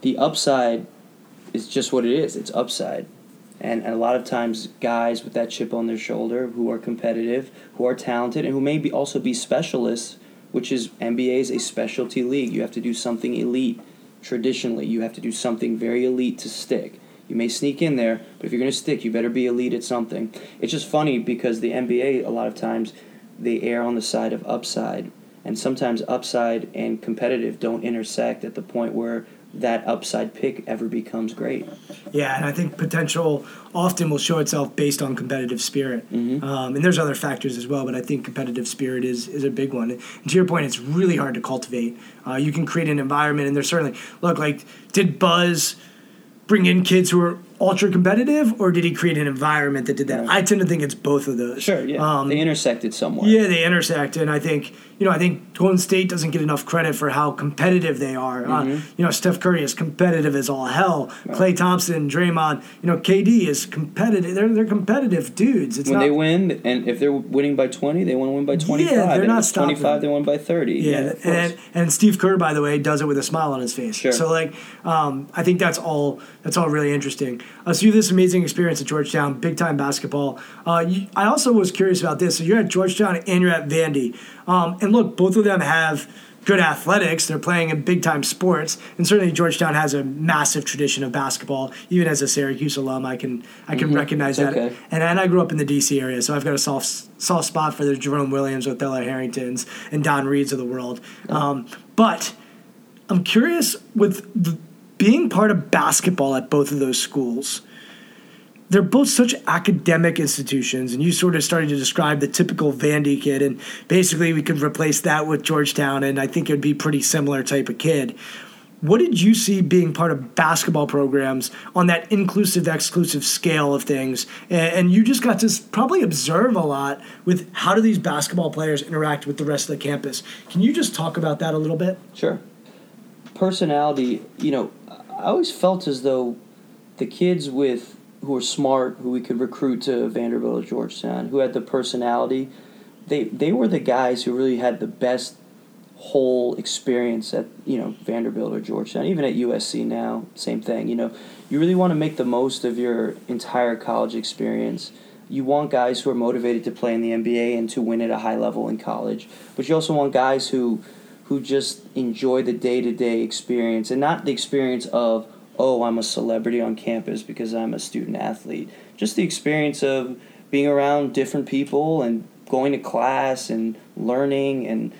the upside is just what it is. It's upside. And a lot of times guys with that chip on their shoulder who are competitive, who are talented, and who may also be specialists, which is NBA is a specialty league. You have to do something elite. Traditionally, you have to do something very elite to stick. You may sneak in there, but if you're going to stick, you better be elite at something. It's just funny because the NBA, a lot of times, they err on the side of upside. And sometimes upside and competitive don't intersect at the point where that upside pick ever becomes great. Yeah, and I think potential often will show itself based on competitive spirit. Mm-hmm. And there's other factors as well, but I think competitive spirit is a big one. And to your point, it's really hard to cultivate. You can create an environment, and there's certainly – look, like, did Buzz bring in kids who were – ultra competitive, or did he create an environment that did that? Right. I tend to think it's both of those. Sure, yeah. They intersected somewhere. Yeah, they intersect, and I think, you know, I think Golden State doesn't get enough credit for how competitive they are. Mm-hmm. You know, Steph Curry is competitive as all hell. Right. Klay Thompson, Draymond, you know, KD is competitive. They're competitive dudes. It's when they win, and if they're winning by 20, they want to win by 25. Yeah, they're not stopping. 25, they won by 30. Yeah, and Steve Kerr, by the way, does it with a smile on his face. Sure. So, like, I think that's all really interesting. So you had this amazing experience at Georgetown, big-time basketball. I also was curious about this. So you're at Georgetown and you're at Vandy. And look, both of them have good athletics. They're playing in big-time sports. And certainly Georgetown has a massive tradition of basketball. Even as a Syracuse alum, I can recognize that. Okay. And I grew up in the D.C. area, so I've got a soft spot for the Jerome Williams, Othello Harringtons, and Don Reeds of the world. But I'm curious with being part of basketball at both of those schools. They're both such academic institutions, and you sort of started to describe the typical Vandy kid, and basically we could replace that with Georgetown, and I think it would be pretty similar type of kid. What did you see being part of basketball programs on that inclusive, exclusive scale of things? And you just got to probably observe a lot with how do these basketball players interact with the rest of the campus. Can you just talk about that a little bit? Sure. Personality, you know, I always felt as though the kids who are smart, who we could recruit to Vanderbilt or Georgetown, who had the personality, they were the guys who really had the best whole experience at, you know, Vanderbilt or Georgetown, even at USC now, same thing. You know, you really want to make the most of your entire college experience. You want guys who are motivated to play in the NBA and to win at a high level in college, but you also want guys who just enjoy the day-to-day experience, and not the experience of, oh, I'm a celebrity on campus because I'm a student athlete. Just the experience of being around different people and going to class and learning, and,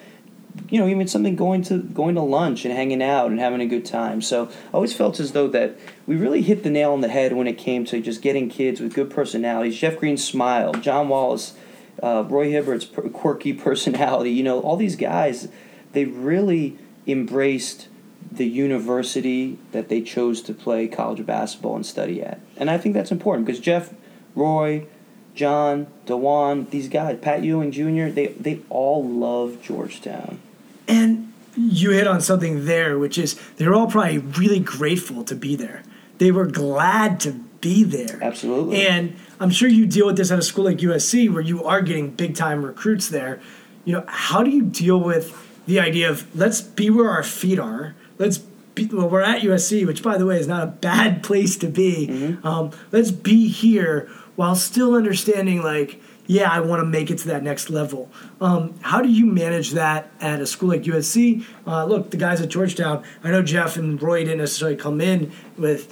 you know, even something going to lunch and hanging out and having a good time. So I always felt as though that we really hit the nail on the head when it came to just getting kids with good personalities. Jeff Green's smile, John Wallace, Roy Hibbert's quirky personality. You know, all these guys, they really embraced the university that they chose to play college basketball and study at. And I think that's important because Jeff, Roy, John, DeJuan, these guys, Pat Ewing Jr., they all love Georgetown. And you hit on something there, which is they're all probably really grateful to be there. They were glad to be there. Absolutely. And I'm sure you deal with this at a school like USC where you are getting big-time recruits there. You know, how do you deal with the idea of let's be where our feet are, we're at USC, which, by the way, is not a bad place to be. Mm-hmm. Let's be here while still understanding, like, yeah, I want to make it to that next level. How do you manage that at a school like USC? Look, the guys at Georgetown, I know Jeff and Roy didn't necessarily come in with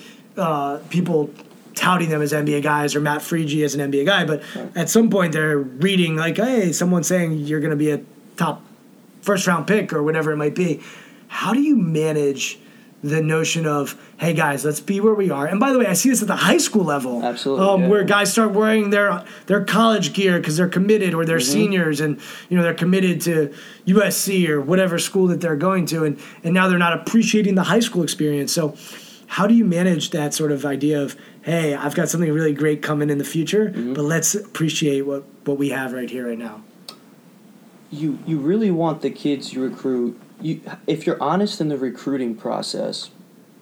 people touting them as NBA guys or Matt Frege as an NBA guy, but at some point they're reading, like, hey, someone's saying you're going to be a top first-round pick or whatever it might be. How do you manage the notion of, hey, guys, let's be where we are? And by the way, I see this at the high school level. Absolutely. Where guys start wearing their college gear because they're committed, or they're seniors and, you know, they're committed to USC or whatever school that they're going to, and now they're not appreciating the high school experience. So how do you manage that sort of idea of, hey, I've got something really great coming in the future, but let's appreciate what we have right here, right now? You really want the kids you recruit. If you're honest in the recruiting process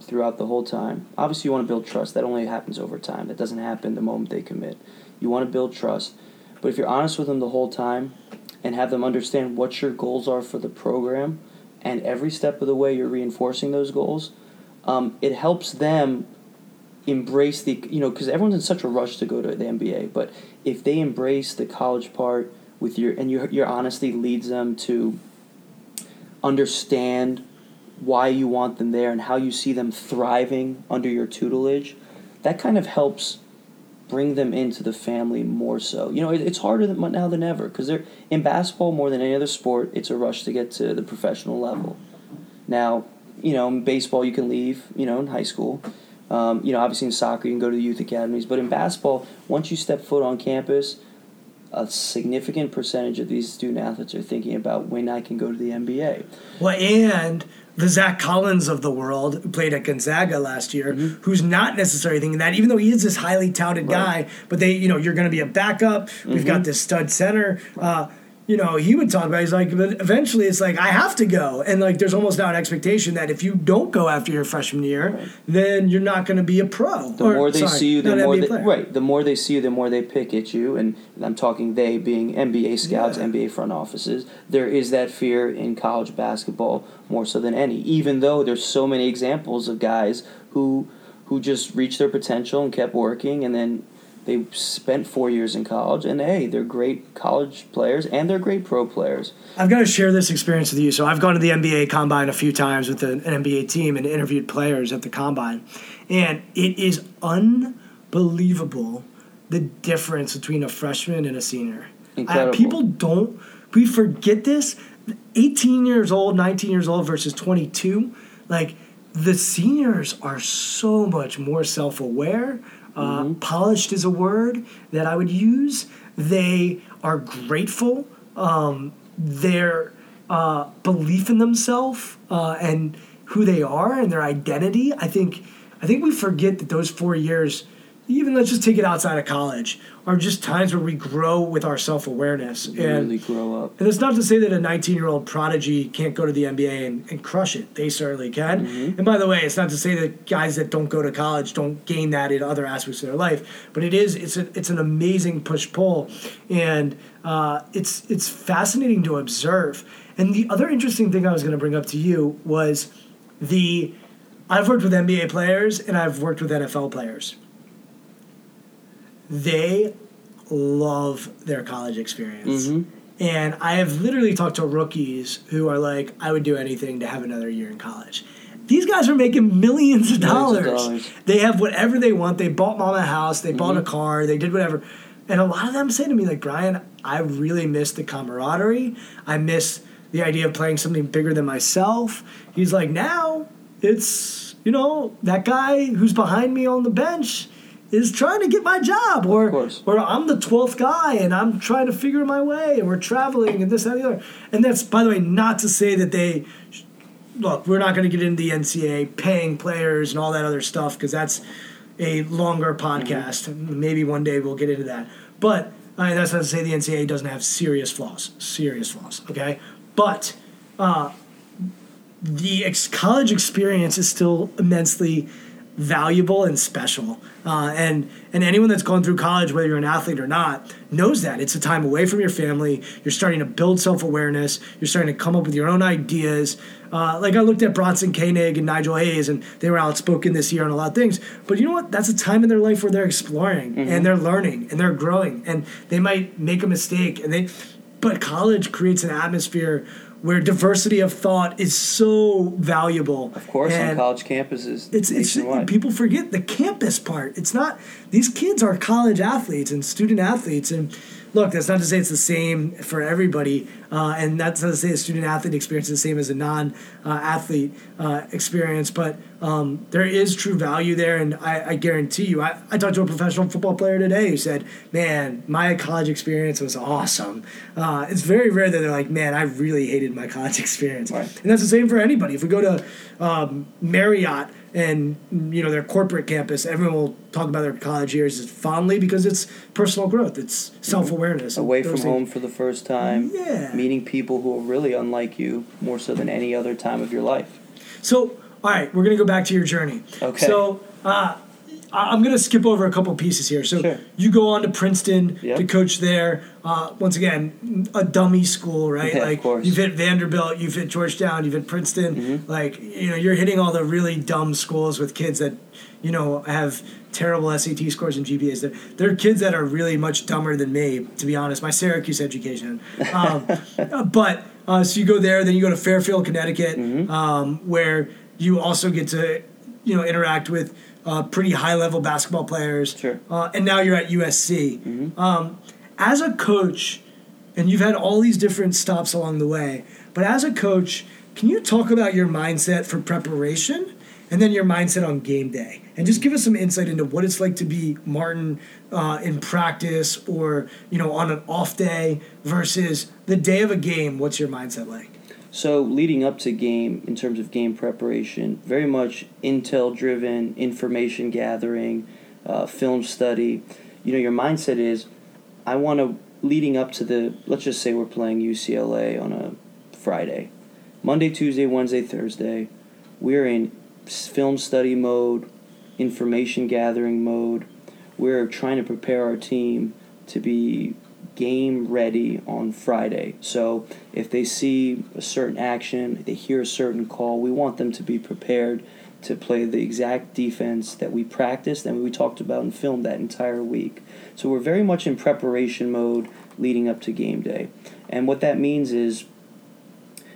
throughout the whole time, obviously you want to build trust. That only happens over time. That doesn't happen the moment they commit. You want to build trust. But if you're honest with them the whole time and have them understand what your goals are for the program, and every step of the way you're reinforcing those goals, it helps them embrace the, you know, because everyone's in such a rush to go to the NBA. But if they embrace the college part with your honesty leads them to understand why you want them there and how you see them thriving under your tutelage, that kind of helps bring them into the family more so. You know, it's harder now than ever because they're in basketball more than any other sport. It's a rush to get to the professional level. Now, you know, in baseball you can leave, you know, in high school. You know, obviously in soccer you can go to the youth academies. But in basketball, once you step foot on campus, a significant percentage of these student athletes are thinking about when I can go to the NBA. Well, and the Zach Collins of the world, who played at Gonzaga last year, mm-hmm. who's not necessarily thinking that, even though he is this highly touted right. guy, but they, you know, you're going to be a backup. Mm-hmm. We've got this stud center. You know, he would talk about it. He's like, but eventually it's like, I have to go. And, like, there's almost now an expectation that if you don't go after your freshman year, right. then you're not going to be a pro. The more they see you, the more they – right. The more they see you, the more they pick at you. And I'm talking they being NBA scouts, yeah. NBA front offices. There is that fear in college basketball more so than any, even though there's so many examples of guys who just reached their potential and kept working and then – they spent 4 years in college, and, hey, they're great college players, and they're great pro players. I've got to share this experience with you. So I've gone to the NBA Combine a few times with an NBA team and interviewed players at the Combine, and it is unbelievable the difference between a freshman and a senior. Incredible. We forget this. 18 years old, 19 years old versus 22, like, the seniors are so much more self-aware. Mm-hmm. Polished is a word that I would use. They are grateful. Their belief in themselves and who they are and their identity. I think we forget that those 4 years, even let's just take it outside of college, are just times where we grow with our self-awareness. We really grow up. And it's not to say that a 19-year-old prodigy can't go to the NBA and crush it. They certainly can. Mm-hmm. And by the way, it's not to say that guys that don't go to college don't gain that in other aspects of their life. But it's an amazing push-pull. And it's fascinating to observe. And the other interesting thing I was going to bring up to you was I've worked with NBA players and I've worked with NFL players. They love their college experience. Mm-hmm. And I have literally talked to rookies who are like, I would do anything to have another year in college. These guys are making millions of dollars. They have whatever they want. They bought mom a house. They mm-hmm. bought a car. They did whatever. And a lot of them say to me, like, Brian, I really miss the camaraderie. I miss the idea of playing something bigger than myself. He's like, now it's, you know, that guy who's behind me on the bench is trying to get my job, or I'm the 12th guy, and I'm trying to figure my way, and we're traveling, and this, that, and the other. And that's, by the way, not to say that they – look, we're not going to get into the NCAA paying players and all that other stuff because that's a longer podcast. Mm-hmm. Maybe one day we'll get into that. But that's not to say the NCAA doesn't have serious flaws, okay? But the college experience is still immensely – valuable and special, and anyone that's gone through college, whether you're an athlete or not, knows that it's a time away from your family. You're starting to build self-awareness. You're starting to come up with your own ideas. Like, I looked at Bronson Koenig and Nigel Hayes, and they were outspoken this year on a lot of things, but you know what, that's a time in their life where they're exploring, mm-hmm. and they're learning, and they're growing, and they might make a mistake, but college creates an atmosphere where diversity of thought is so valuable. Of course, and on college campuses. It's people forget the campus part. It's not – these kids are college athletes and student athletes. And, look, that's not to say it's the same for everybody, and that's not to say a student-athlete experience is the same as a non-athlete experience. But there is true value there, and I guarantee you. I talked to a professional football player today who said, man, my college experience was awesome. It's very rare that they're like, man, I really hated my college experience. Right. And that's the same for anybody. If we go to Marriott and, you know, their corporate campus, everyone will talk about their college years fondly because it's personal growth. It's self-awareness. Away from home for the first time. Yeah. Meeting people who are really unlike you more so than any other time of your life. So, all right, we're going to go back to your journey. Okay. So I'm going to skip over a couple pieces here. So sure. You go on to Princeton to coach there. Once again, a dummy school, right? Yeah, like, of course. You've hit Vanderbilt, you've hit Georgetown, you've hit Princeton. Mm-hmm. Like, you know, you're hitting all the really dumb schools with kids that, you know, have terrible SAT scores and GPAs. They're kids that are really much dumber than me, to be honest. My Syracuse education. But so you go there, then you go to Fairfield, Connecticut, mm-hmm. Where you also get to, you know, interact with pretty high-level basketball players. Sure. And now you're at USC. Mm-hmm. As a coach, and you've had all these different stops along the way, but as a coach, can you talk about your mindset for preparation and then your mindset on game day? And just give us some insight into what it's like to be Martin in practice or, you know, on an off day versus the day of a game. What's your mindset like? So leading up to game, in terms of game preparation, very much intel-driven, information gathering, film study. You know, your mindset is, I want to, leading up to the, let's just say we're playing UCLA on a Friday. Monday, Tuesday, Wednesday, Thursday, we're in film study mode, information gathering mode. We're trying to prepare our team to be game ready on Friday. So if they see a certain action, they hear a certain call, we want them to be prepared to play the exact defense that we practiced and we talked about and filmed that entire week. So we're very much in preparation mode leading up to game day. And what that means is,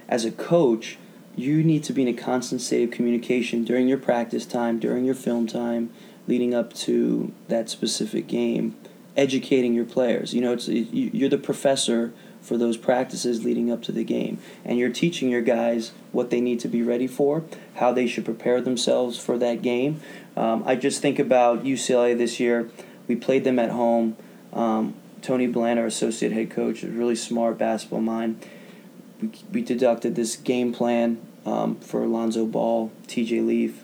as a coach, you need to be in a constant state of communication during your practice time, during your film time, leading up to that specific game, educating your players. You know, you're the professor for those practices leading up to the game, and you're teaching your guys what they need to be ready for, how they should prepare themselves for that game. I just think about UCLA this year. We played them at home. Tony Bland, our associate head coach, is a really smart basketball mind. We deducted this game plan for Alonzo Ball, T.J. Leaf,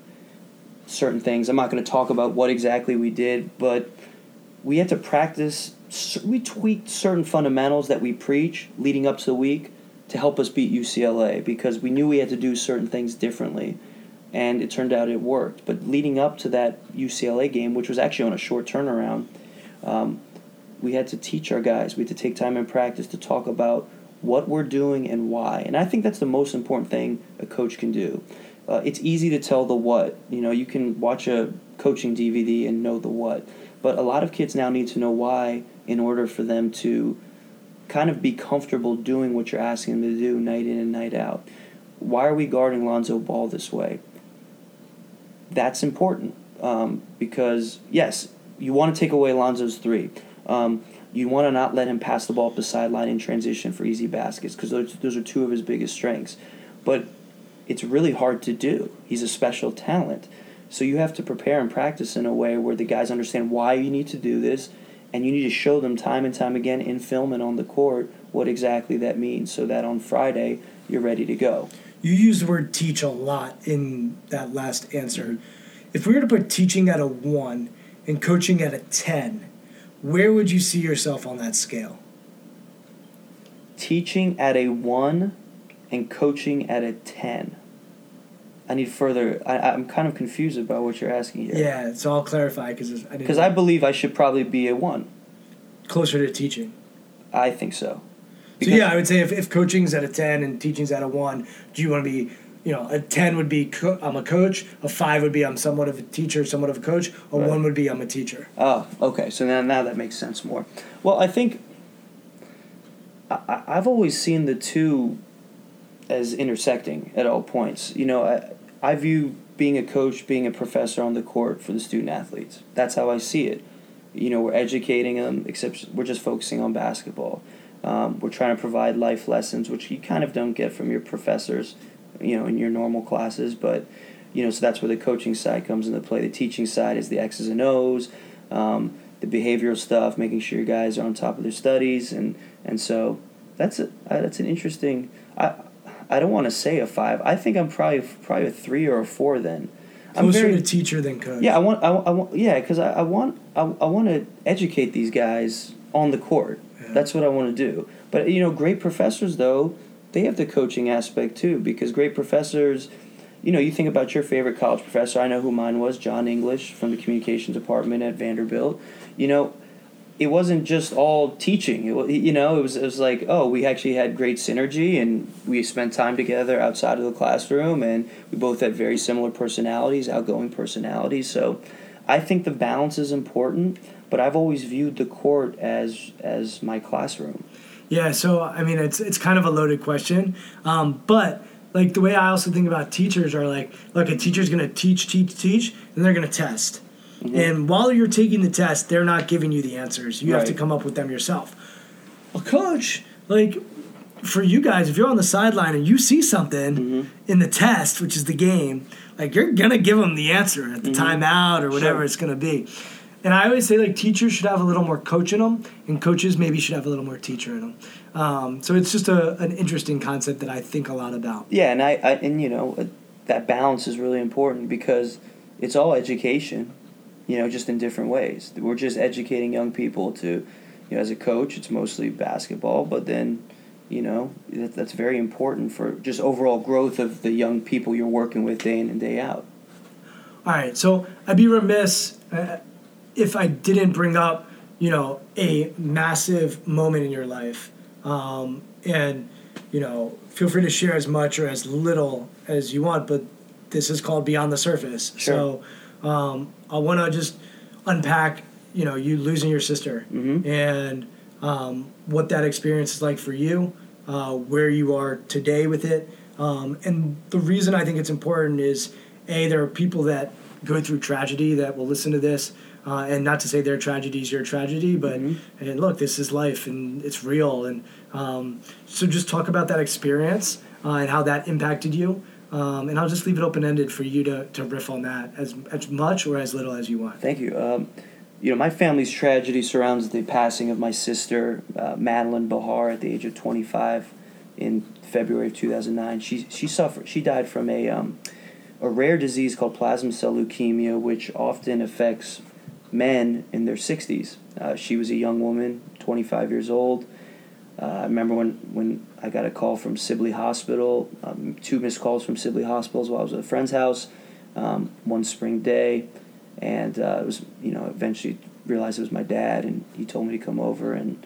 certain things. I'm not going to talk about what exactly we did, but we had to practice. We tweaked certain fundamentals that we preach leading up to the week to help us beat UCLA, because we knew we had to do certain things differently, and it turned out it worked. But leading up to that UCLA game, which was actually on a short turnaround, we had to teach our guys. We had to take time in practice to talk about what we're doing and why. And I think that's the most important thing a coach can do. It's easy to tell the what. You know, you can watch a coaching DVD and know the what. But a lot of kids now need to know why in order for them to kind of be comfortable doing what you're asking them to do night in and night out. Why are we guarding Lonzo Ball this way? That's important because, yes, you want to take away Lonzo's three. You want to not let him pass the ball up the sideline in transition for easy baskets, because those are two of his biggest strengths. But it's really hard to do. He's a special talent. So you have to prepare and practice in a way where the guys understand why you need to do this, and you need to show them time and time again in film and on the court what exactly that means, so that on Friday you're ready to go. You used the word teach a lot in that last answer. If we were to put teaching at a 1 and coaching at a 10, where would you see yourself on that scale? Teaching at a 1 and coaching at a 10. I need further. I'm kind of confused about what you're asking here. Yeah, so I'll clarify, because I believe I should probably be a 1. Closer to teaching. I think so. Because, so yeah, I would say if coaching's at a 10 and teaching's at a 1, do you want to be, you know, a 10 would be I'm a coach, a 5 would be I'm somewhat of a teacher, somewhat of a coach, a right. 1 would be I'm a teacher. Oh, okay. So now that makes sense more. Well, I think I've always seen the two as intersecting at all points. You know, I view being a coach, being a professor on the court for the student-athletes. That's how I see it. You know, we're educating them, except we're just focusing on basketball. We're trying to provide life lessons, which you kind of don't get from your professors, you know, in your normal classes. But, you know, so that's where the coaching side comes into play. The teaching side is the X's and O's, the behavioral stuff, making sure your guys are on top of their studies. And so that's an interesting... I don't want to say a 5. I think I'm probably a 3 or a 4 then. I'm closer to teacher than coach. Yeah, I want to educate these guys on the court. Yeah. That's what I want to do. But, you know, great professors, though, they have the coaching aspect, too, because great professors, you know, you think about your favorite college professor. I know who mine was, John English from the communications department at Vanderbilt. You know, it wasn't just all teaching. It was like, oh, we actually had great synergy, and we spent time together outside of the classroom, and we both had very similar personalities, outgoing personalities. So I think the balance is important, but I've always viewed the court as my classroom. Yeah, so, I mean, it's kind of a loaded question, but... Like, the way I also think about teachers are like, look, a teacher's going to teach, and they're going to test. Mm-hmm. And while you're taking the test, they're not giving you the answers. You have to come up with them yourself. A coach, like, for you guys, if you're on the sideline and you see something in the test, which is the game, like, you're going to give them the answer at the timeout or whatever it's going to be. And I always say, like, teachers should have a little more coach in them, and coaches maybe should have a little more teacher in them. So it's just an interesting concept that I think a lot about. Yeah, and I you know, that balance is really important because it's all education, you know, just in different ways. We're just educating young people to, you know, as a coach, it's mostly basketball, but then, you know, that's very important for just overall growth of the young people you're working with day in and day out. All right, so I'd be remiss if I didn't bring up, you know, a massive moment in your life. And, you know, feel free to share as much or as little as you want, but this is called Beyond the Surface. Sure. So I want to just unpack, you know, you losing your sister mm-hmm. and what that experience is like for you, where you are today with it. And the reason I think it's important is, A, there are people that go through tragedy that will listen to this. And not to say their tragedy is your tragedy, but mm-hmm. and look, this is life and it's real. And so just talk about that experience and how that impacted you. And I'll just leave it open-ended for you to riff on that as much or as little as you want. Thank you. You know, my family's tragedy surrounds the passing of my sister, Madeline Bahar, at the age of 25 in February of 2009. She died from a rare disease called plasma cell leukemia, which often affects men in their 60s. She was a young woman, 25 years old. I remember when I got a call from Sibley Hospital, two missed calls from Sibley Hospitals while I was at a friend's house, one spring day, and it was, you know, eventually realized it was my dad, and he told me to come over, and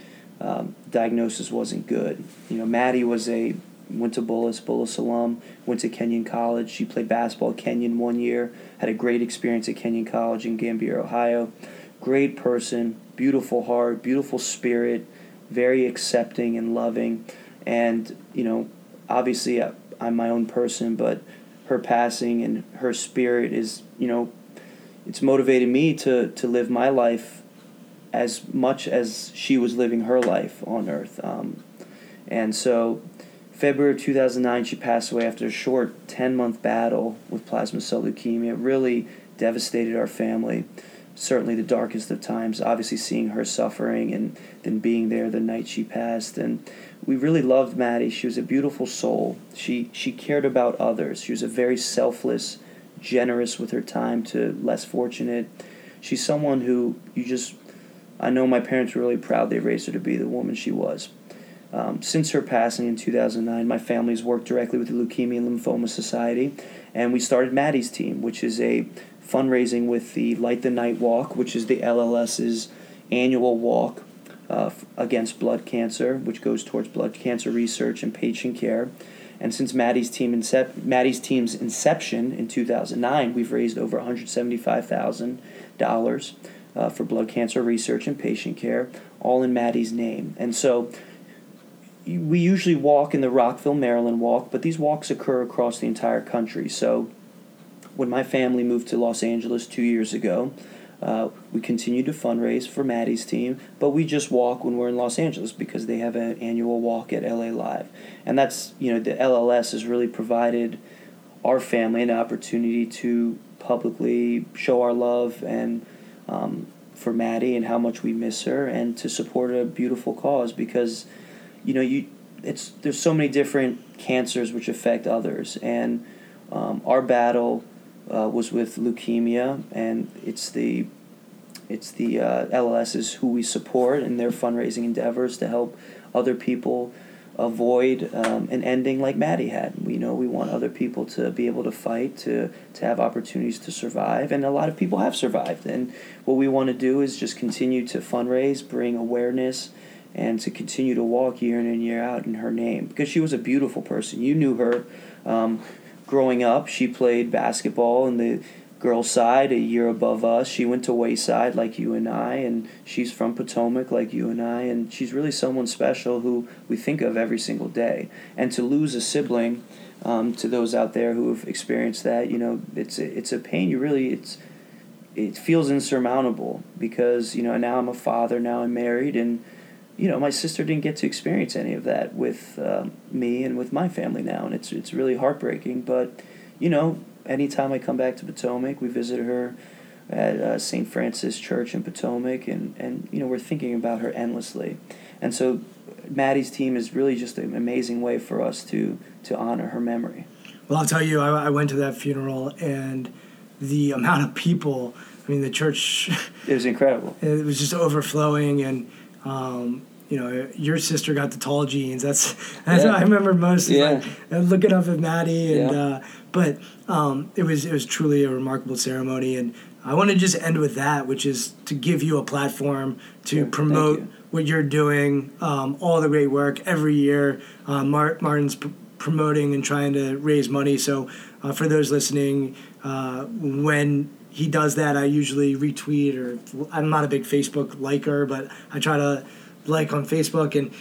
diagnosis wasn't good. You know, Maddie went to Bullis alum, went to Kenyon College. She played basketball at Kenyon one year, had a great experience at Kenyon College in Gambier, Ohio. Great person, beautiful heart, beautiful spirit, very accepting and loving. And, you know, obviously I'm my own person, but her passing and her spirit is, you know, it's motivated me to live my life as much as she was living her life on earth. And so February 2009, she passed away after a short 10-month battle with plasma cell leukemia. It really devastated our family, certainly the darkest of times, obviously seeing her suffering and then being there the night she passed. And we really loved Maddie. She was a beautiful soul. She cared about others. She was a very selfless, generous with her time to less fortunate. She's someone who I know my parents were really proud they raised her to be the woman she was. Since her passing in 2009, my family's worked directly with the Leukemia and Lymphoma Society, and we started Maddie's Team, which is a fundraising with the Light the Night Walk, which is the LLS's annual walk against blood cancer, which goes towards blood cancer research and patient care. And since Maddie's Team's inception in 2009, we've raised over $175,000 for blood cancer research and patient care, all in Maddie's name. And so we usually walk in the Rockville, Maryland walk, but these walks occur across the entire country. So when my family moved to Los Angeles 2 years ago, we continued to fundraise for Maddie's Team, but we just walk when we're in Los Angeles because they have an annual walk at LA Live. And that's, you know, the LLS has really provided our family an opportunity to publicly show our love and for Maddie and how much we miss her and to support a beautiful cause because, you know, there's so many different cancers which affect others, and our battle was with leukemia, and it's the LLS is who we support in their fundraising endeavors to help other people avoid an ending like Maddie had. We want other people to be able to fight, to have opportunities to survive, and a lot of people have survived. And what we want to do is just continue to fundraise, bring awareness, and to continue to walk year in and year out in her name because she was a beautiful person. You knew her. Growing up, she played basketball in the girls' side a year above us. She went to Wayside like you and I, and she's from Potomac like you and I, and she's really someone special who we think of every single day. And to lose a sibling, to those out there who have experienced that, you know, it's a pain. It feels insurmountable because, you know, now I'm a father, now I'm married, and you know, my sister didn't get to experience any of that with me and with my family now, and it's really heartbreaking. But, you know, anytime I come back to Potomac, we visit her at St. Francis Church in Potomac, and you know, we're thinking about her endlessly. And so Maddie's team is really just an amazing way for us to honor her memory. Well, I'll tell you, I went to that funeral, and the amount of people, I mean, the church... It was incredible. It was just overflowing, and... you know, your sister got the tall jeans. That's yeah. What I remember most. Yeah. Like looking up at Maddie, and it was truly a remarkable ceremony. And I want to just end with that, which is to give you a platform to promote what you're doing, all the great work every year. Martin's promoting and trying to raise money. So for those listening, when he does that, I usually retweet, or I'm not a big Facebook liker, but I try to like on Facebook, and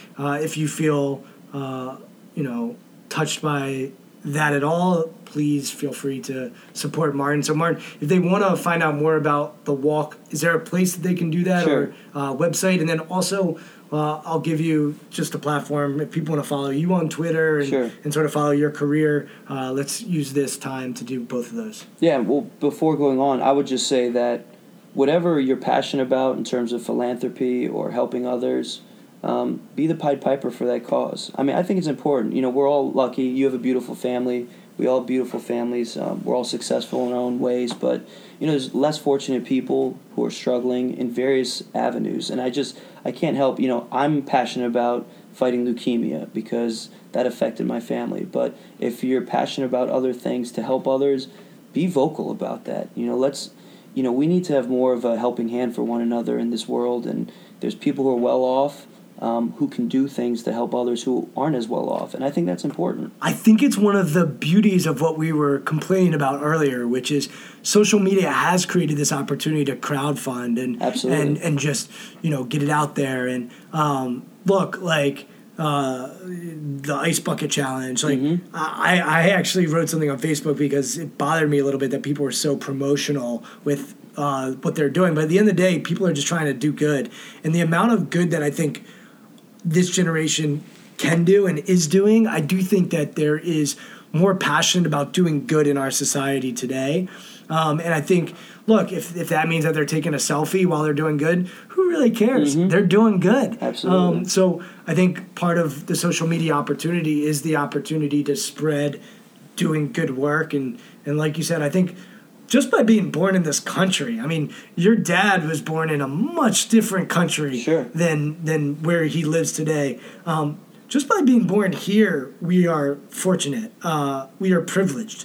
if you feel touched by that at all, please feel free to support Martin. So Martin, if they want to find out more about the walk, is there a place that they can do that? Sure. Or website? And then also I'll give you just a platform if people want to follow you on Twitter and, sure, and sort of follow your career. Let's use this time to do both of those. Yeah, well, before going on, I would just say that whatever you're passionate about in terms of philanthropy or helping others, be the Pied Piper for that cause. I mean, I think it's important. You know, we're all lucky. You have a beautiful family. We all have beautiful families. We're all successful in our own ways. But, you know, there's less fortunate people who are struggling in various avenues. And I can't help, you know, I'm passionate about fighting leukemia because that affected my family. But if you're passionate about other things to help others, be vocal about that. You know, you know, we need to have more of a helping hand for one another in this world, and there's people who are well off who can do things to help others who aren't as well off, and I think that's important. I think it's one of the beauties of what we were complaining about earlier, which is social media has created this opportunity to crowdfund and just, you know, get it out there. And look, like the ice bucket challenge, like I actually wrote something on Facebook because it bothered me a little bit that people were so promotional with what they're doing, but at the end of the day, people are just trying to do good, and the amount of good that I think this generation can do and is doing, I do think that there is more passion about doing good in our society today. And I think, look, if that means that they're taking a selfie while they're doing good, who really cares? Mm-hmm. They're doing good. Absolutely. So I think part of the social media opportunity is the opportunity to spread doing good work. And like you said, I think just by being born in this country, I mean, your dad was born in a much different country than where he lives today. Just by being born here, we are fortunate. We are privileged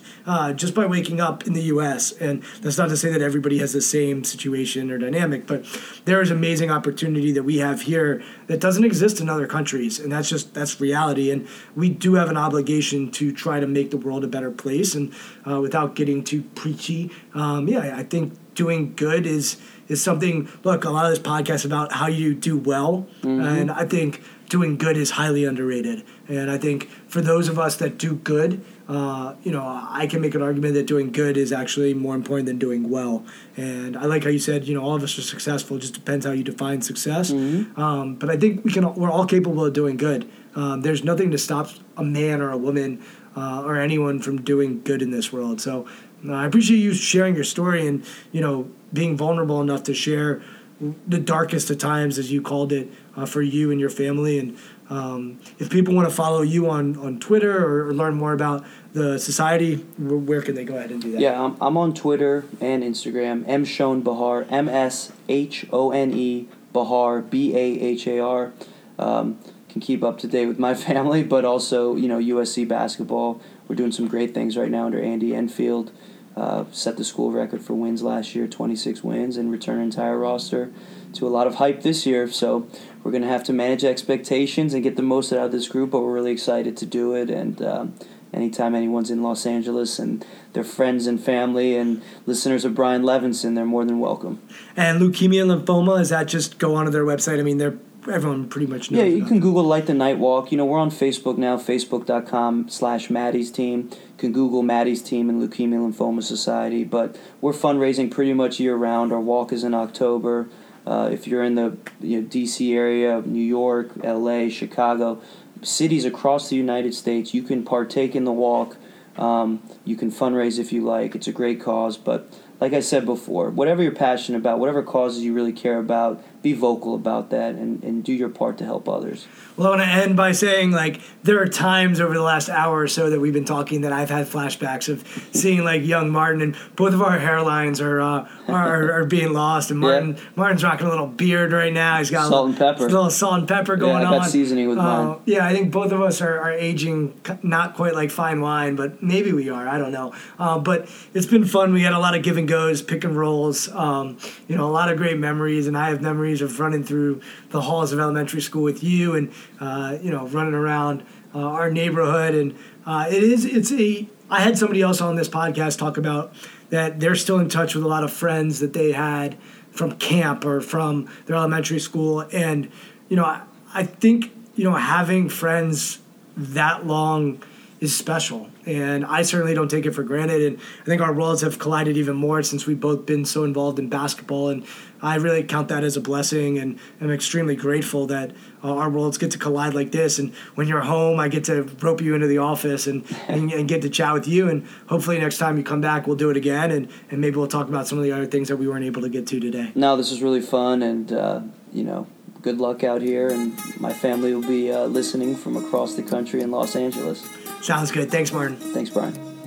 just by waking up in the U.S. And that's not to say that everybody has the same situation or dynamic, but there is amazing opportunity that we have here that doesn't exist in other countries. And that's reality. And we do have an obligation to try to make the world a better place. And without getting too preachy, I think doing good is something, look, a lot of this podcast about how you do well. Mm-hmm. And I think doing good is highly underrated. And I think for those of us that do good, I can make an argument that doing good is actually more important than doing well. And I like how you said, you know, all of us are successful. It just depends how you define success. Mm-hmm. But I think we're all capable of doing good. There's nothing to stop a man or a woman or anyone from doing good in this world. So I appreciate you sharing your story and, you know, being vulnerable enough to share the darkest of times, as you called it, for you and your family. And if people want to follow you on Twitter or learn more about the society, where can they go ahead and do that? Yeah, I'm on Twitter and Instagram, mshonebahar, M-S-H-O-N-E, Bahar, B-A-H-A-R. Can keep up to date with my family, but also, you know, USC basketball. We're doing some great things right now under Andy Enfield. Set the school record for wins last year, 26 wins, and return entire roster to a lot of hype this year. So we're going to have to manage expectations and get the most out of this group, but we're really excited to do it. And anytime anyone's in Los Angeles and their friends and family and listeners of Brian Levinson, they're more than welcome. And leukemia and lymphoma, is that just go onto their website? I mean, everyone pretty much knows. Yeah, you can Google Light the Night Walk. You know, we're on Facebook now, facebook.com/Maddie's Team. You can Google Maddie's Team and Leukemia and Lymphoma Society. But we're fundraising pretty much year-round. Our walk is in October. If you're in the D.C. area, New York, L.A., Chicago, cities across the United States, you can partake in the walk. You can fundraise if you like. It's a great cause, but like I said before, whatever you're passionate about, whatever causes you really care about, be vocal about that and do your part to help others. Well, I want to end by saying, like, there are times over the last hour or so that we've been talking that I've had flashbacks of seeing, like, young Martin, and both of our hairlines are being lost. And Martin's rocking a little beard right now. He's got a little salt and pepper going on. Yeah, I got seasoning with mine. Yeah, I think both of us are aging not quite like fine wine, but maybe we are. I don't know. But it's been fun. We had a lot of give and goes, pick and rolls, a lot of great memories. And I have memories of running through the halls of elementary school with you and, running around our neighborhood. And I had somebody else on this podcast talk about that they're still in touch with a lot of friends that they had from camp or from their elementary school. And, I think, having friends that long is special. And I certainly don't take it for granted. And I think our worlds have collided even more since we've both been so involved in basketball. And I really count that as a blessing. And I'm extremely grateful that our worlds get to collide like this. And when you're home, I get to rope you into the office and get to chat with you. And hopefully next time you come back, we'll do it again. And maybe we'll talk about some of the other things that we weren't able to get to today. No, this is really fun. And, good luck out here. And my family will be listening from across the country in Los Angeles. Sounds good. Thanks, Martin. Thanks, Brian.